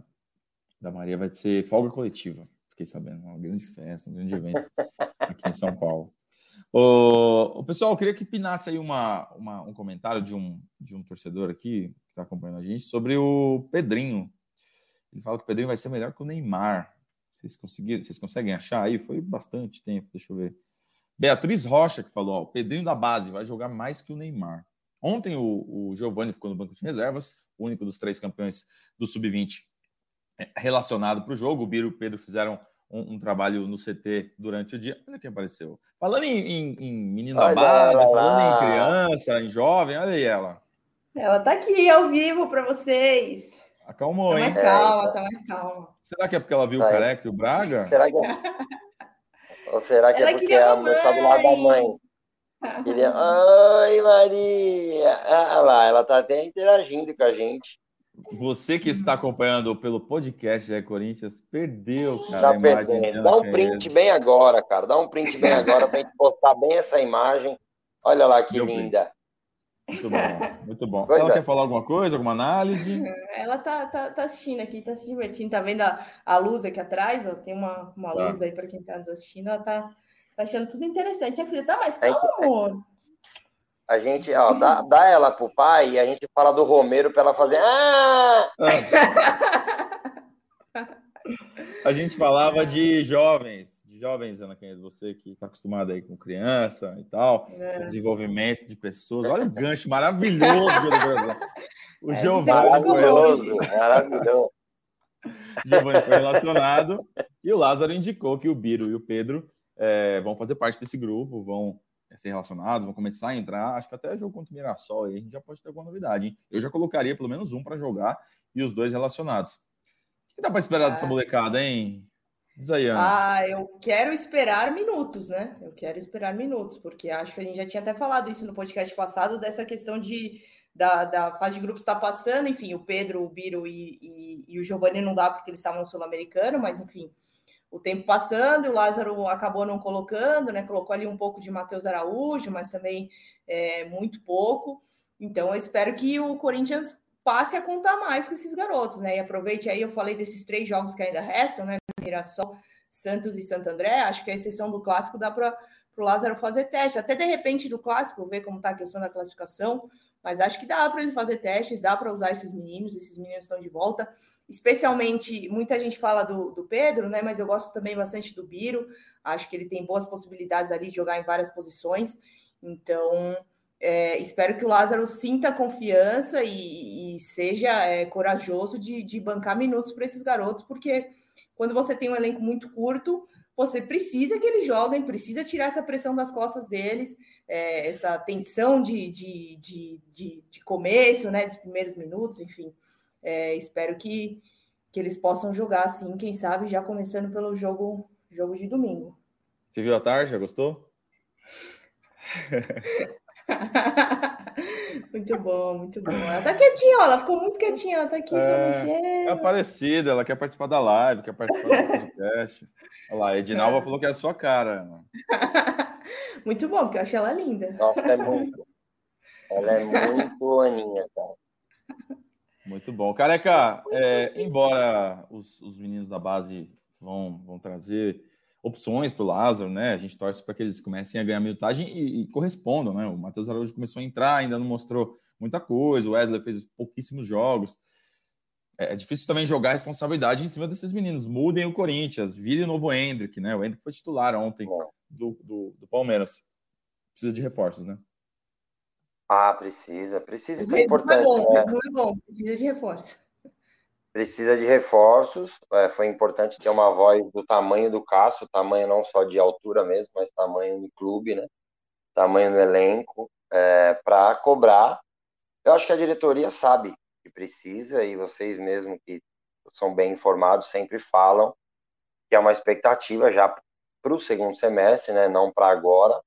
da Maria vai ser folga coletiva. Fiquei sabendo, uma grande festa, um grande evento aqui em São Paulo. O pessoal, eu queria que pinasse aí uma, uma, um comentário de um, de um torcedor aqui que está acompanhando a gente sobre o Pedrinho. Ele fala que o Pedrinho vai ser melhor que o Neymar. Vocês conseguiram, vocês conseguem achar aí? Foi bastante tempo, deixa eu ver. Beatriz Rocha que falou, ó, o Pedrinho da base vai jogar mais que o Neymar. Ontem o, o Giovani ficou no banco de reservas, o único dos três campeões do sub vinte relacionado para o jogo. O Biro e o Pedro fizeram Um, um trabalho no C T durante o dia. Olha quem apareceu. Falando em, em, em menino olha da base, lá, falando lá. Em criança, em jovem, olha aí ela. Ela tá aqui ao vivo para vocês. Acalmou, tá mais hein? Calma, é, tá. tá mais calma. Será que é porque ela viu tá o Careca e o Braga? Será que é? Ou será que ela é porque ela está do lado da mãe? Queria... Oi, Maria! Ah lá, ela tá até interagindo com a gente. Você que está acompanhando pelo podcast da Corinthians, perdeu, cara. Tá perdendo. Dá um print bem agora, cara. Dá um print bem agora para a gente postar bem essa imagem. Olha lá que linda. Muito bom, muito bom. Coisa. Ela quer falar alguma coisa, alguma análise? Ela tá, tá, tá assistindo aqui, tá se divertindo. Tá vendo a, a luz aqui atrás? Ó, tem uma, uma tá. luz aí para quem está nos assistindo. Ela tá, tá achando tudo interessante. A filha tá mais calma, amor. A gente, ó, dá, dá ela pro pai e a gente fala do Romero pra ela fazer... Ah! A gente falava de jovens, de jovens, Ana Canedo, você que tá acostumada aí com criança e tal, é. desenvolvimento de pessoas, olha o gancho maravilhoso. O Giovani é, maravilhoso, maravilhoso. Giovani foi relacionado e o Lázaro indicou que o Biro e o Pedro é, vão fazer parte desse grupo, vão... ser relacionados, vão começar a entrar, acho que até jogo contra o Mirassol aí, a gente já pode ter alguma novidade, hein? Eu já colocaria pelo menos um para jogar e os dois relacionados. O que dá para esperar ah. dessa molecada, hein? Diz aí, Ana. Ah, eu quero esperar minutos, né? Eu quero esperar minutos, porque acho que a gente já tinha até falado isso no podcast passado, dessa questão de da, da fase de grupos está passando, enfim, o Pedro, o Biro e, e, e o Giovani não dá porque eles estavam no Sul-Americano, mas enfim... O tempo passando e o Lázaro acabou não colocando, né? Colocou ali um pouco de Matheus Araújo, mas também é, muito pouco. Então, eu espero que o Corinthians passe a contar mais com esses garotos, né? E aproveite aí, eu falei desses três jogos que ainda restam, né? Mirassol, Santos e Santo André. Acho que a exceção do Clássico dá para o Lázaro fazer teste. Até, de repente, do Clássico, ver como está a questão da classificação. Mas acho que dá para ele fazer testes, dá para usar esses meninos. Esses meninos estão de volta. Especialmente, muita gente fala do, do Pedro, né? Mas eu gosto também bastante do Biro. Acho que ele tem boas possibilidades ali de jogar em várias posições. Então, é, espero que o Lázaro sinta confiança e, e seja é, corajoso de, de bancar minutos para esses garotos, porque quando você tem um elenco muito curto, você precisa que eles joguem, precisa tirar essa pressão das costas deles, é, essa tensão de, de, de, de, de começo, né? Dos primeiros minutos, enfim. É, espero que, que eles possam jogar assim, quem sabe, já começando pelo jogo, jogo de domingo. Você viu à tarde? Já gostou? Muito bom, muito bom. Ela tá quietinha, ó, ela ficou muito quietinha, ela tá aqui. É, é aparecida, ela quer participar da live, quer participar do podcast. Olha lá, a Edinalva falou que é a sua cara. Mano. Muito bom, porque eu achei ela linda. Nossa, é muito. Ela é muito aninha, cara. Muito bom. Careca, é, embora os, os meninos da base vão, vão trazer opções para o Lázaro, né? A gente torce para que eles comecem a ganhar minutagem e, e correspondam, né? O Matheus Araújo começou a entrar, ainda não mostrou muita coisa, o Wesley fez pouquíssimos jogos. É, é difícil também jogar a responsabilidade em cima desses meninos. Mudem o Corinthians, virem o novo Hendrick, né? O Hendrick foi titular ontem do, do, do Palmeiras. Precisa de reforços, né? Ah, precisa, precisa, que é importante. Foi bom, foi bom, precisa de reforços. Precisa de reforços, é, foi importante ter uma voz do tamanho do Cássio, tamanho não só de altura mesmo, mas tamanho do clube, né? Tamanho do elenco, é, para cobrar. Eu acho que a diretoria sabe que precisa, e vocês mesmo que são bem informados sempre falam que é uma expectativa já para o segundo semestre, né? Não para agora.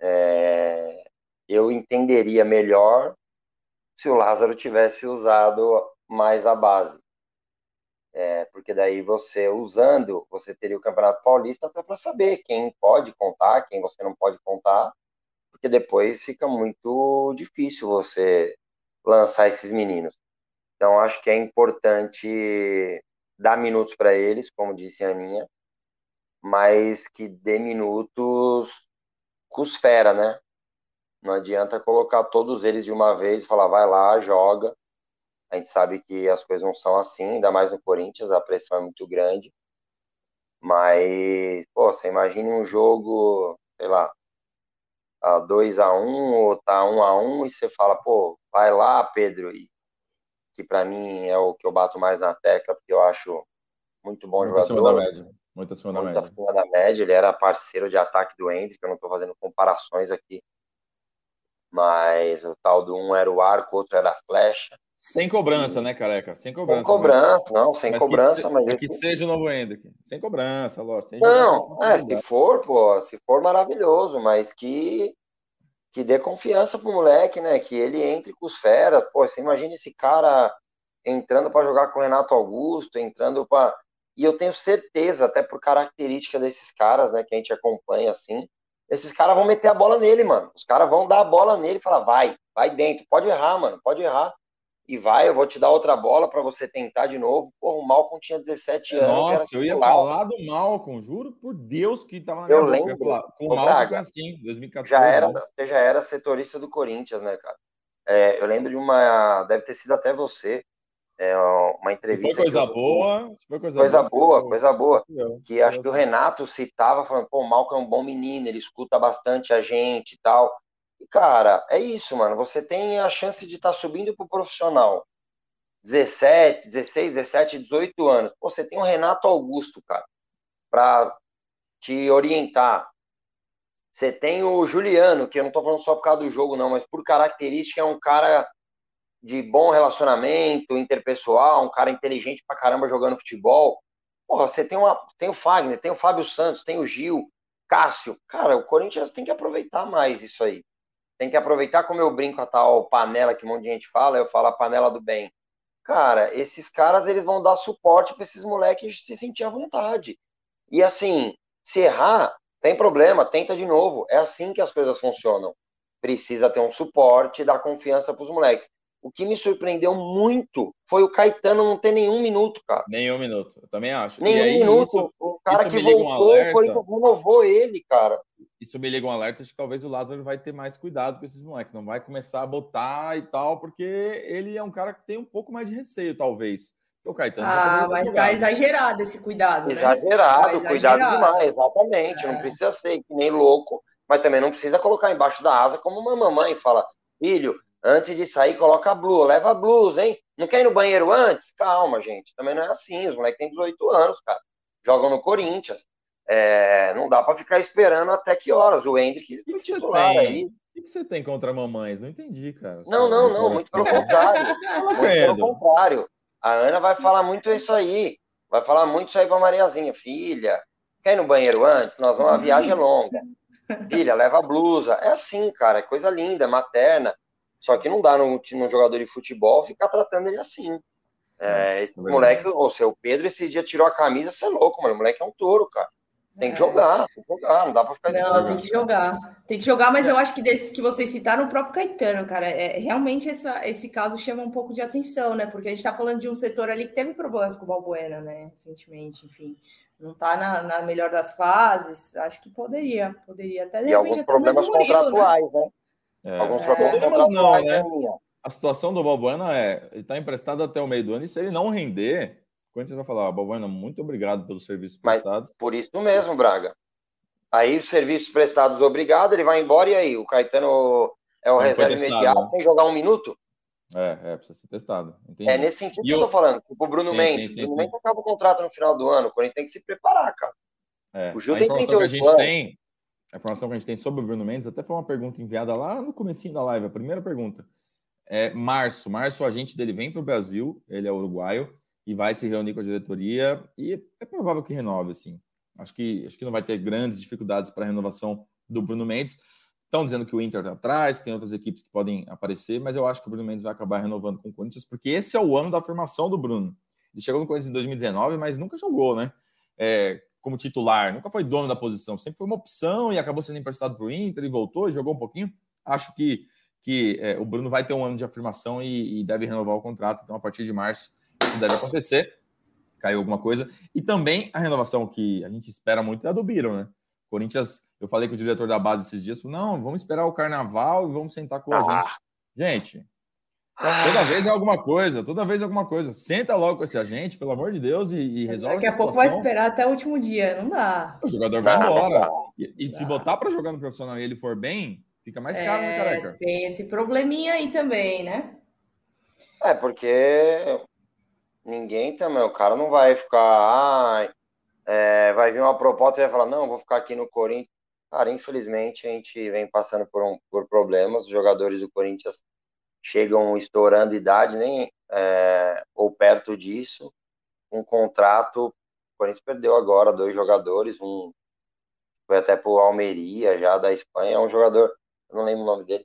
É... Eu entenderia melhor se o Lázaro tivesse usado mais a base. É, porque daí você usando, você teria o Campeonato Paulista até para saber quem pode contar, quem você não pode contar, porque depois fica muito difícil você lançar esses meninos. Então, acho que é importante dar minutos para eles, como disse a Aninha, mas que dê minutos com os fera, né? Não adianta colocar todos eles de uma vez e falar, vai lá, joga. A gente sabe que as coisas não são assim, ainda mais no Corinthians, a pressão é muito grande. Mas, pô, você imagina um jogo, sei lá, tá dois a um ou tá um a um e você fala, pô, vai lá, Pedro. E, que pra mim é o que eu bato mais na tecla, porque eu acho muito bom muito jogador. Muito acima da média. Muito acima da média. Muito acima da média. Ele era parceiro de ataque do Hendrick, eu não tô fazendo comparações aqui. Mas o tal do um era o arco, o outro era a flecha. Sem cobrança, né, Careca? Sem cobrança. Sem cobrança, mas... não, sem mas cobrança. Que, mas se... eu... que seja o novo Hendrick. Sem cobrança, lógico. Não, é, se for, pô, se for maravilhoso, mas que, que dê confiança pro moleque, né? Que ele entre com os feras. Pô, você imagina esse cara entrando para jogar com o Renato Augusto, entrando para. E eu tenho certeza, até por característica desses caras, né, que a gente acompanha assim. Esses caras vão meter a bola nele, mano. Os caras vão dar a bola nele e falar, vai, vai dentro. Pode errar, mano, pode errar. E vai, eu vou te dar outra bola pra você tentar de novo. Porra, o Malcom tinha dezessete anos. Nossa, eu ia falar do Malcom, juro por Deus que tava na minha boca. Eu lembro. Com o Malcom foi assim, dois mil e catorze. Já era, você já era setorista do Corinthians, né, cara? É, eu lembro de uma... Deve ter sido até você. É, uma entrevista. Foi coisa boa, foi coisa, coisa boa, boa, coisa boa. Que acho que o Renato citava, falando, pô, o Malcom é um bom menino, ele escuta bastante a gente e tal. E, cara, é isso, mano. Você tem a chance de estar tá subindo pro profissional. dezessete, dezesseis, dezessete, dezoito anos. Pô, você tem o Renato Augusto, cara, pra te orientar. Você tem o Juliano, que eu não tô falando só por causa do jogo, não, mas por característica é um cara de bom relacionamento, interpessoal, um cara inteligente pra caramba jogando futebol. Porra, você tem, uma, tem o Fagner, tem o Fábio Santos, tem o Gil, Cássio. Cara, o Corinthians tem que aproveitar mais isso aí. Tem que aproveitar, como eu brinco a tal panela que um monte de gente fala, eu falo a panela do bem. Cara, esses caras, eles vão dar suporte pra esses moleques se sentir à vontade. E assim, se errar, tem problema, tenta de novo. É assim que as coisas funcionam. Precisa ter um suporte e dar confiança pros moleques. O que me surpreendeu muito foi o Caetano não ter nenhum minuto, cara. Nenhum minuto, eu também acho. Nenhum e aí, minuto. Isso, o cara que voltou, um o Corinthians renovou ele, cara. Isso me liga um alerta de que talvez o Lázaro vai ter mais cuidado com esses moleques. Não vai começar a botar e tal, porque ele é um cara que tem um pouco mais de receio, talvez. O Caetano ah, mas tá exagerado esse cuidado, né? Exagerado, tá cuidado exagerado. Demais, exatamente. É. Não precisa ser que nem louco, mas também não precisa colocar embaixo da asa como uma mamãe e fala, filho... Antes de sair, coloca a blusa, leva a blusa, hein? Não quer ir no banheiro antes? Calma, gente. Também não é assim. Os moleques têm dezoito anos, cara. Jogam no Corinthians. É, não dá pra ficar esperando até que horas. O Hendrick que titular aí. O que você tem contra mamães? Não entendi, cara. Não, não, não. Muito pelo contrário. Muito pelo contrário. A Ana vai falar muito isso aí. Vai falar muito isso aí pra Mariazinha. Filha, quer ir no banheiro antes? Nós vamos, a viagem é longa. Filha, leva a blusa. É assim, cara, é coisa linda, é materna. Só que não dá num, num jogador de futebol ficar tratando ele assim. É, esse é moleque, ou seja, o Pedro esse dia tirou a camisa, você é louco, mano. O moleque é um touro, cara. Tem que jogar, tem que jogar, não dá pra ficar... Não, tem que jogar, tem que jogar, mas eu acho que desses que vocês citaram, o próprio Caetano, cara, é, realmente essa, esse caso chama um pouco de atenção, né, porque a gente tá falando de um setor ali que teve problemas com o Balbuena, né, recentemente, enfim, não tá na, na melhor das fases, acho que poderia, poderia até... E alguns problemas contratuais, né? né? É. Alguns problemas é. contratuais, não, né? A situação do Balbuena é, ele tá emprestado até o meio do ano, e se ele não render... Quando você vai falar, ah, Balbuena, muito obrigado pelos serviços prestados. Mas por isso mesmo, Braga. Aí, serviços prestados, obrigado, ele vai embora, e aí? O Caetano é o não reserva imediato, sem jogar um minuto? É, é, precisa ser testado. Entendi. É nesse sentido e que eu tô falando. Tipo, o Bruno sim, Mendes. Sim, sim, o Bruno sim. Mendes acaba o contrato no final do ano, o Corinthians tem que se preparar, cara. É, o Gil tem trinta e oito anos. Tem, a informação que a gente tem sobre o Bruno Mendes, até foi uma pergunta enviada lá no comecinho da live, a primeira pergunta. É, março, março, o agente dele vem pro Brasil, ele é uruguaio, e vai se reunir com a diretoria, e é provável que renove, assim. Acho que, acho que não vai ter grandes dificuldades para a renovação do Bruno Mendes. Estão dizendo que o Inter está atrás, que tem outras equipes que podem aparecer, mas eu acho que o Bruno Mendes vai acabar renovando com o Corinthians, porque esse é o ano da formação do Bruno. Ele chegou no Corinthians em dois mil e dezenove, mas nunca jogou, né? É, como titular, nunca foi dono da posição, sempre foi uma opção e acabou sendo emprestado para o Inter, e voltou e jogou um pouquinho. Acho que, que é, o Bruno vai ter um ano de afirmação e, e deve renovar o contrato, então a partir de março isso deve acontecer, caiu alguma coisa. E também a renovação que a gente espera muito é a do Biro, né? Corinthians, eu falei com o diretor da base esses dias, não, vamos esperar o carnaval e vamos sentar com a ah. gente. Gente, ah. toda vez é alguma coisa, toda vez é alguma coisa. Senta logo com esse agente, pelo amor de Deus, e, e resolve Daqui a pouco vai esperar até o último dia, não dá. O jogador vai embora. E, e se botar para jogar no profissional e ele for bem, fica mais caro, né, Careca? Tem esse probleminha aí também, né? É, porque... Ninguém também, o cara não vai ficar, ah, é, vai vir uma proposta e vai falar, não, vou ficar aqui no Corinthians. Cara, infelizmente a gente vem passando por, um, por problemas, os jogadores do Corinthians chegam estourando idade, nem é, ou perto disso, um contrato, o Corinthians perdeu agora dois jogadores, um foi até pro Almeria, já da Espanha, um jogador, eu não lembro o nome dele.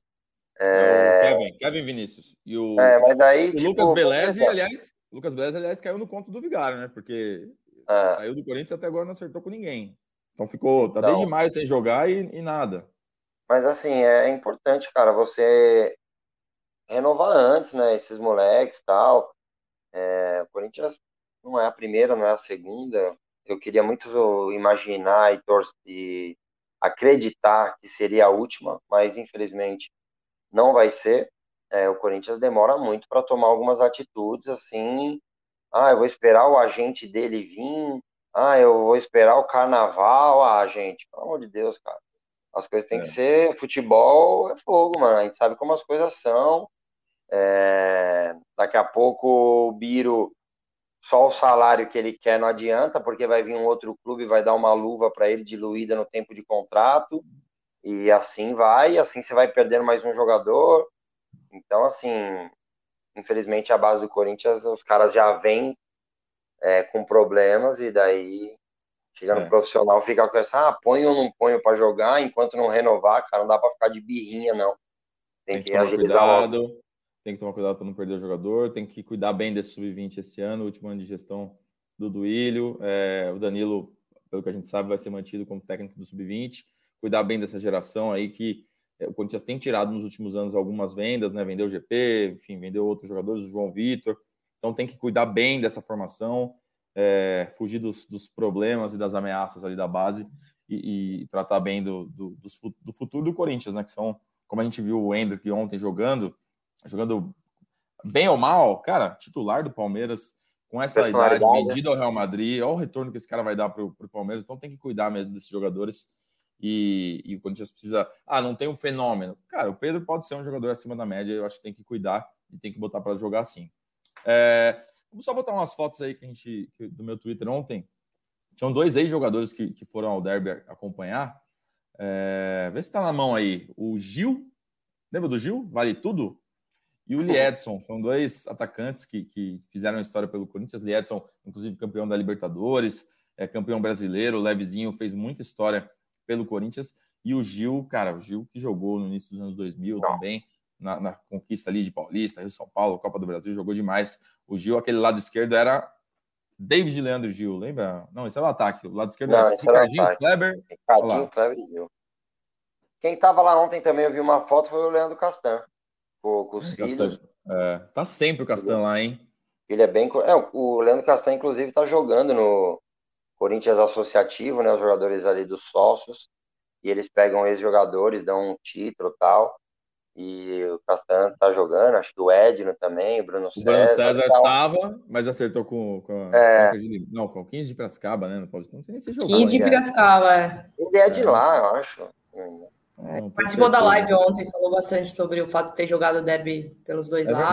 É, o Kevin, Kevin Vinícius. E o, é, mas daí, o tipo, Lucas Beleza, e, aliás... O Lucas Beleza, aliás, caiu no conto do Vigário, né? Porque é. saiu do Corinthians e até agora não acertou com ninguém. Então ficou, tá então, desde maio sem jogar e, e nada. Mas assim, é importante, cara, você renovar antes, né? Esses moleques e tal. É, o Corinthians não é a primeira, não é a segunda. Eu queria muito imaginar e, torcer, e acreditar que seria a última, mas infelizmente não vai ser. É, o Corinthians demora muito para tomar algumas atitudes, assim, ah, eu vou esperar o agente dele vir, ah, eu vou esperar o carnaval, ah, gente, pelo amor de Deus, cara, as coisas têm é. que ser, futebol é fogo, mano, a gente sabe como as coisas são, é, daqui a pouco o Biro, só o salário que ele quer não adianta, porque vai vir um outro clube e vai dar uma luva para ele diluída no tempo de contrato, e assim vai, e assim você vai perdendo mais um jogador. Então, assim, infelizmente a base do Corinthians, os caras já vêm é, com problemas e daí chega no é. profissional, fica com essa, ah, põe ou não põe pra jogar, enquanto não renovar, cara, não dá pra ficar de birrinha, não. Tem, tem que, que agilizar cuidado, logo. Tem que tomar cuidado pra não perder o jogador, tem que cuidar bem desse sub vinte esse ano, o último ano de gestão do Duílio, é, o Danilo, pelo que a gente sabe, vai ser mantido como técnico do sub vinte, cuidar bem dessa geração aí que o Corinthians tem tirado nos últimos anos algumas vendas, né? Vendeu o G P, enfim, vendeu outros jogadores, o João Vitor. Então tem que cuidar bem dessa formação, é, fugir dos, dos problemas e das ameaças ali da base e, e tratar bem do, do, do, do futuro do Corinthians, né? Que são, como a gente viu o Hendrick ontem jogando, jogando bem ou mal, cara, titular do Palmeiras, com essa idade, vendido ao Real Madrid, olha o retorno que esse cara vai dar pro, pro Palmeiras. Então tem que cuidar mesmo desses jogadores. E, e o Corinthians precisa... Ah, não tem um fenômeno. Cara, o Pedro pode ser um jogador acima da média, eu acho que tem que cuidar e tem que botar para jogar sim. É, vamos só botar umas fotos aí que a gente, que, do meu Twitter ontem. Tinham dois ex-jogadores que, que foram ao derby acompanhar. É, vê se tá na mão aí. O Gil, lembra do Gil? Vale tudo? E o Liedson, são dois atacantes que, que fizeram história pelo Corinthians. Liedson, inclusive, campeão da Libertadores, é, campeão brasileiro, levezinho, fez muita história pelo Corinthians, E o Gil, cara, o Gil que jogou no início dos anos dois mil também, na, na conquista ali de Paulista, Rio, São Paulo, Copa do Brasil, jogou demais. O Gil, aquele lado esquerdo era David, Leandro e Gil, lembra? Não, esse era o ataque. O lado esquerdo Não, era Ricardinho, Kleber. Ricardinho, Kleber e Gil. Quem tava lá ontem também, eu vi uma foto, foi o Leandro Castán. Com, com os filhos. Castán. É, tá sempre o Castán ele, lá, hein? Ele é bem... É, o Leandro Castán, inclusive, tá jogando no Corinthians Associativo, né? Os jogadores ali dos sócios. E eles pegam ex-jogadores, dão um título e tal. E o Castán tá jogando, acho que o Edno também, o Bruno César. O Bruno César estava, mas acertou com, com, é. com de, não, com o quinze de Piracicaba, né? Não pode não sei se jogou. quinze de Piracicaba, é. Ele é de lá, eu acho. É, participou da live ontem, falou bastante sobre o fato de ter jogado o derby pelos dois é lados.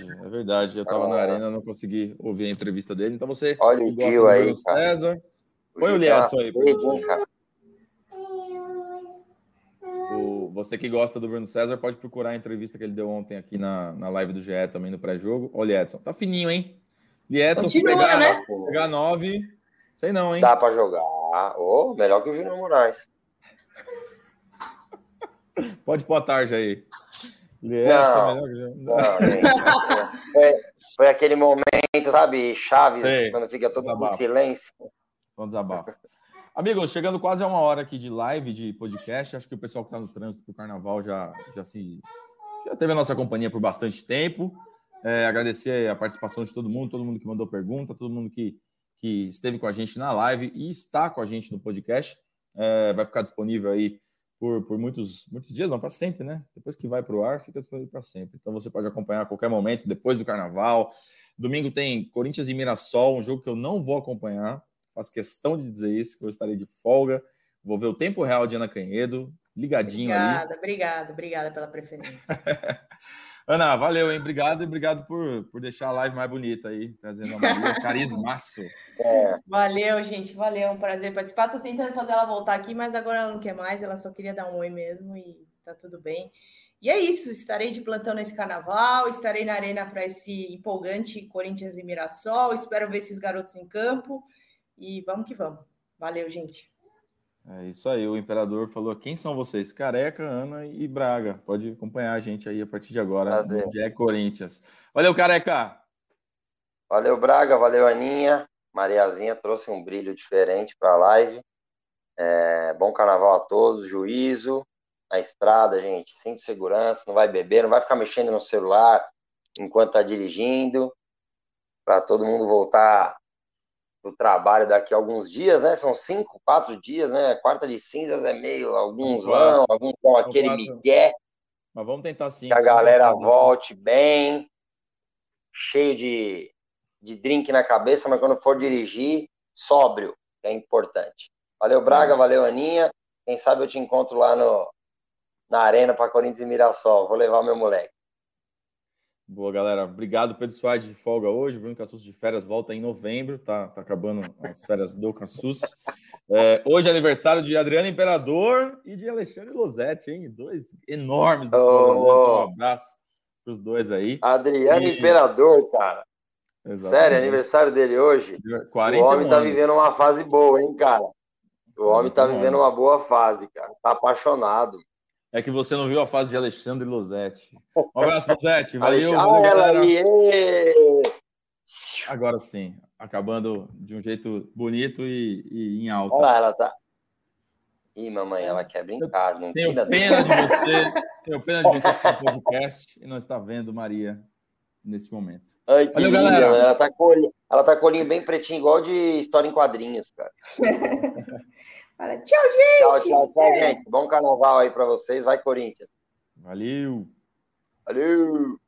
É verdade, é verdade. Eu tava ah, na arena, não consegui ouvir a entrevista dele. Então você. Olha o Gil aí, César. Cara. Põe o Liedson aí, por favor. O, você que gosta do Bruno César pode procurar a entrevista que ele deu ontem aqui na, na live do G E também no pré-jogo. Olha, Adson, tá fininho, hein? E Adson, continua, se pegar, né? Pegar nove, sei não, hein? Dá pra jogar. Oh, melhor que o Júnior Moraes. Pode pôr a tarja aí. Liedson, melhor que o Júnior. Foi, foi aquele momento, sabe, Chaves, sei, quando fica todo mundo em silêncio. Foi um desabafo. Amigos, chegando quase a uma hora aqui de live, de podcast, acho que o pessoal que está no trânsito para o Carnaval já, já, se, já teve a nossa companhia por bastante tempo. É, agradecer a participação de todo mundo, todo mundo que mandou pergunta, todo mundo que, que esteve com a gente na live e está com a gente no podcast. É, vai ficar disponível aí por, por muitos, muitos dias, não, para sempre, né? Depois que vai para o ar, fica disponível para sempre. Então você pode acompanhar a qualquer momento, depois do Carnaval. Domingo tem Corinthians e Mirassol, um jogo que eu não vou acompanhar. Faço questão de dizer isso, que eu estarei de folga. Vou ver o tempo real de Ana Canedo, ligadinho obrigada, ali. Obrigada, obrigada pela preferência. Ana, valeu, hein? Obrigado e obrigado por, por deixar a live mais bonita aí, trazendo a Maria, carismaço. É. Valeu, gente, valeu, um prazer participar. Tô tentando fazer ela voltar aqui, mas agora ela não quer mais, ela só queria dar um oi mesmo e tá tudo bem. E é isso, estarei de plantão nesse Carnaval, estarei na arena para esse empolgante Corinthians e Mirassol, espero ver esses garotos em campo. E vamos que vamos. Valeu, gente. É isso aí. O Imperador falou quem são vocês? Careca, Ana e Braga. Pode acompanhar a gente aí a partir de agora. Prazer. No G E Corinthians. Valeu, Careca. Valeu, Braga. Valeu, Aninha. Mariazinha trouxe um brilho diferente para a live. É, bom Carnaval a todos. Juízo na estrada, gente. Cinto de segurança. Não vai beber, não vai ficar mexendo no celular enquanto tá dirigindo. Para todo mundo voltar o trabalho daqui a alguns dias, né? São cinco, quatro dias, né? Quarta de cinzas é meio, alguns vão, alguns vão aquele migué. Mas vamos tentar sim. Que a galera volte bem, cheio de, de drink na cabeça, mas quando for dirigir, sóbrio, que é importante. Valeu, Braga, valeu, Aninha. Quem sabe eu te encontro lá no, na arena para Corinthians e Mirassol. Vou levar meu moleque. Boa, galera. Obrigado, Pedro Soares de folga hoje. Bruno Cassus de férias volta em novembro. Tá, tá acabando as férias do Cassus. É, hoje é aniversário de Adriano Imperador e de Alexandre Losetti, hein? Dois enormes. Do oh, um abraço para os dois aí. Adriano e... Imperador, cara. Exatamente. Sério, aniversário dele hoje. quarenta o homem tá anos. Vivendo uma fase boa, hein, cara? O homem tá vivendo anos. Uma boa fase, cara. Tá apaixonado. É que você não viu a fase de Alexandre Losetti. Um abraço, Losetti. Valeu. Valeu, galera. Agora sim. Acabando de um jeito bonito e, e em alta. Olha lá, ela tá... Ih, mamãe, ela quer brincar. Não tenho pena de você. Tenho pena de você que está no podcast e não está vendo Maria nesse momento. Ai, valeu, galera. Ela tá com ela tá olhinho bem pretinho, igual de história em quadrinhos, cara. Fala, tchau, gente! Tchau, tchau, tchau, é. gente. Bom Carnaval aí pra vocês. Vai, Corinthians. Valeu! Valeu!